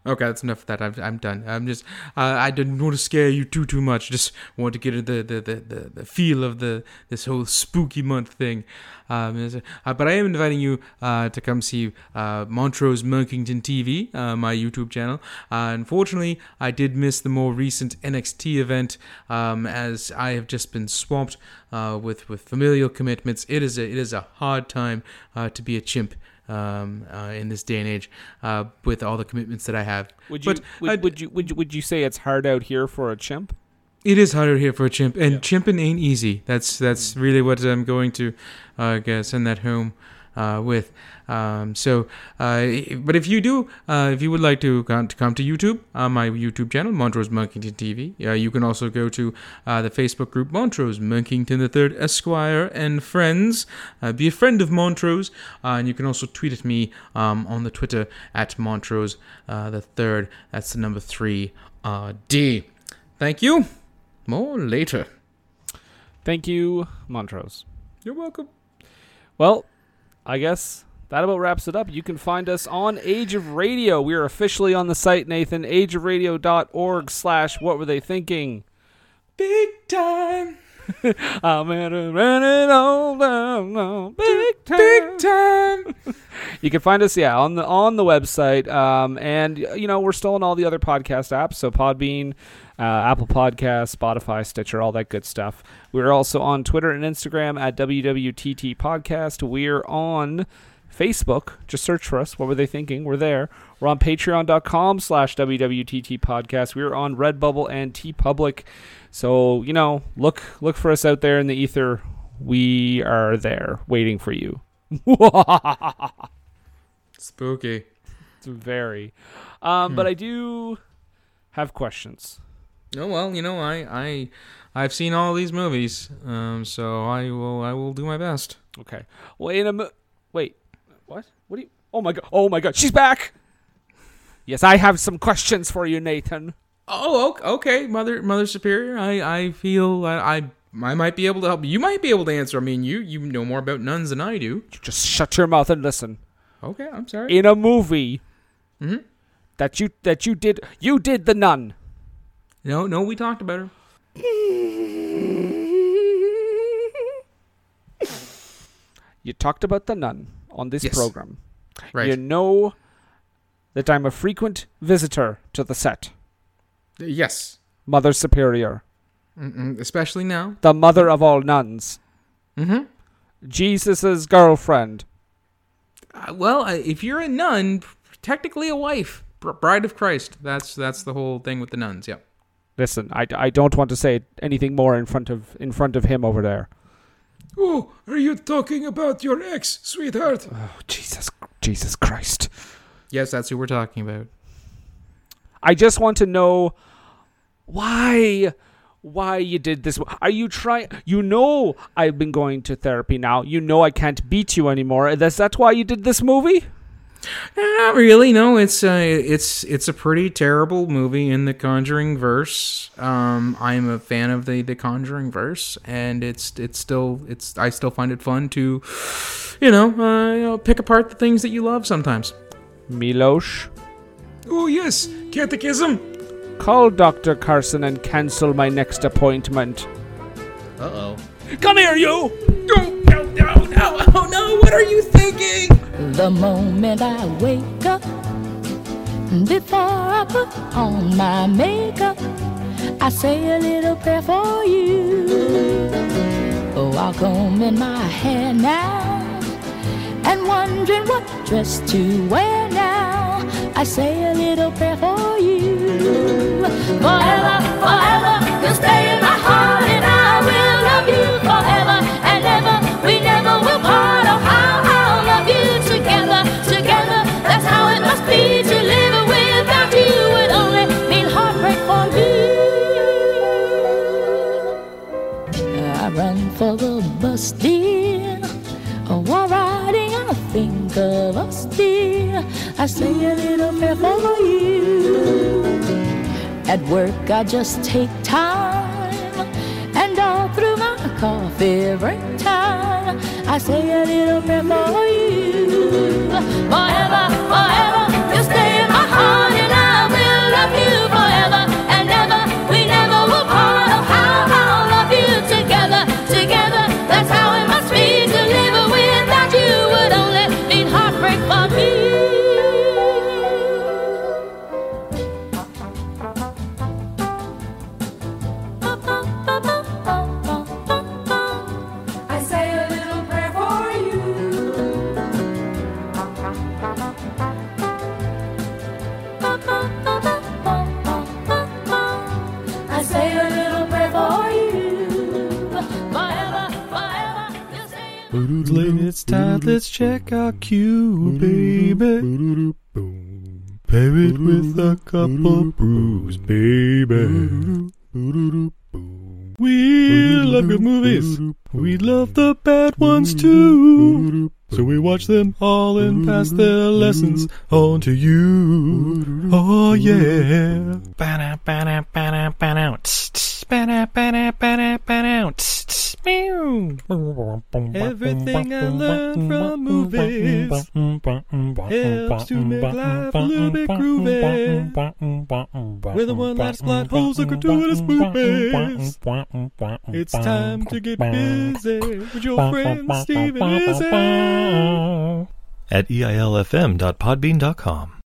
Okay, that's enough of that. I'm I'm done. I'm just uh, I didn't want to scare you too too much. Just want to get the the the, the, the feel of the this whole spooky month thing. Um, uh, but I am inviting you uh, to come see uh, Montrose Monkington T V, uh, my YouTube channel. Uh, unfortunately, I did miss the more recent N X T event um, as I have just been swamped. Uh, with with familial commitments, it is a, it is a hard time uh, to be a chimp um, uh, in this day and age uh, with all the commitments that I have. Would you, but would, would you would you would you say it's hard out here for a chimp? It is hard out here for a chimp, and yeah. Chimping ain't easy. That's that's mm. really what I'm going to uh, send that home uh, with. Um, so, uh, but if you do, uh, if you would like to come to, come to YouTube, uh, my YouTube channel, Montrose Monkington T V, uh, you can also go to uh, the Facebook group, Montrose Monkington the Third Esquire and Friends. Uh, be a friend of Montrose, uh, and you can also tweet at me um, on the Twitter at Montrose uh, the Third. That's the number three uh, D. Thank you. More later. Thank you, Montrose. You're welcome. Well, I guess that about wraps it up. You can find us on Age of Radio. We are officially on the site, Nathan. ageofradio.org slash what were they thinking? Big time. I'm at a running all down. Big time. Big time. You can find us, yeah, on the on the website. Um, and, you know, we're still on all the other podcast apps. So Podbean, uh, Apple Podcasts, Spotify, Stitcher, all that good stuff. We're also on Twitter and Instagram at W W T T Podcast. We're on Facebook, just search for us. What were they thinking? We're there. We're on patreon.com slash WWTT podcast. We're on Redbubble and TeePublic. So, you know, look look for us out there in the ether. We are there waiting for you. Spooky. It's very. Um, hmm. But I do have questions. Oh, well, you know, I, I, I've seen all these movies, um, so I will I will do my best. Okay. Well, in a mo- Wait. What? What do you? Oh my god! Oh my god! She's back. Yes, I have some questions for you, Nathan. Oh, okay, Mother, Mother Superior. I, I feel I, I, I might be able to help. You might be able to answer. I mean, you, you know more about nuns than I do. You just shut your mouth and listen. Okay, I'm sorry. In a movie mm-hmm. that you that you did, you did the nun. No, no, we talked about her. You talked about the nun on this yes. program. Right. You know that I'm a frequent visitor to the set. Yes. Mother Superior. Mm-mm, especially now. The mother of all nuns. Mm-hmm. Jesus' girlfriend. Uh, well, if you're a nun, technically a wife. Bride of Christ. That's that's the whole thing with the nuns, yeah. Listen, I, I don't want to say anything more in front of in front of him over there. Oh, are you talking about your ex, sweetheart? Oh, Jesus, Jesus Christ. Yes, that's who we're talking about. I just want to know why, why you did this. Are you trying? You know, I've been going to therapy now. You know, I can't beat you anymore. That's that's why you did this movie? Not really. No, it's a, it's it's a pretty terrible movie in the Conjuring-verse. Um, I'm a fan of the, the Conjuring-verse, and it's it's still it's I still find it fun to, you know, uh, you know, pick apart the things that you love sometimes. Milosh. Oh, yes, catechism. Call Doctor Carson and cancel my next appointment. Uh-oh. Come here, you! No, no, no, no, oh no, what are you thinking? The moment I wake up, before I put on my makeup, I say a little prayer for you. Oh, I'll comb in my hair now, and wondering what dress to wear now. I say a little prayer for you. Forever, forever, you'll stay in my heart, and I will love you forever and ever. We never will part. Oh, how I'll love you together, together. That's how it must be to live without you. It only means heartbreak for you. I run for the bus, dear. Oh, while riding, I think of us, dear. I say a little prayer for you. At work I just take time, and all through my coffee break time, I say a little prayer for you. Forever, forever, you stay in my heart, and I will love you forever and ever. We never will part. Oh, how I'll love you together, together. That's how it must be to live without you. Would only mean heartbreak for me. It's time, let's check our cue, baby. Pair it with a couple brews, baby. We love good movies. We love the bad ones too. So we watch them all and pass their lessons on to you. Oh yeah. Ba-da, ba-da, ba-da, ba-da. Ba-da, ba-da, ba-da, ba-da. Everything I learned from movies helps to make life a little bit groovy. We're the one that's plot holes and gratuitous movies. It's time to get busy with your friend Steven Izzy. At E I L F M dot podbean dot com.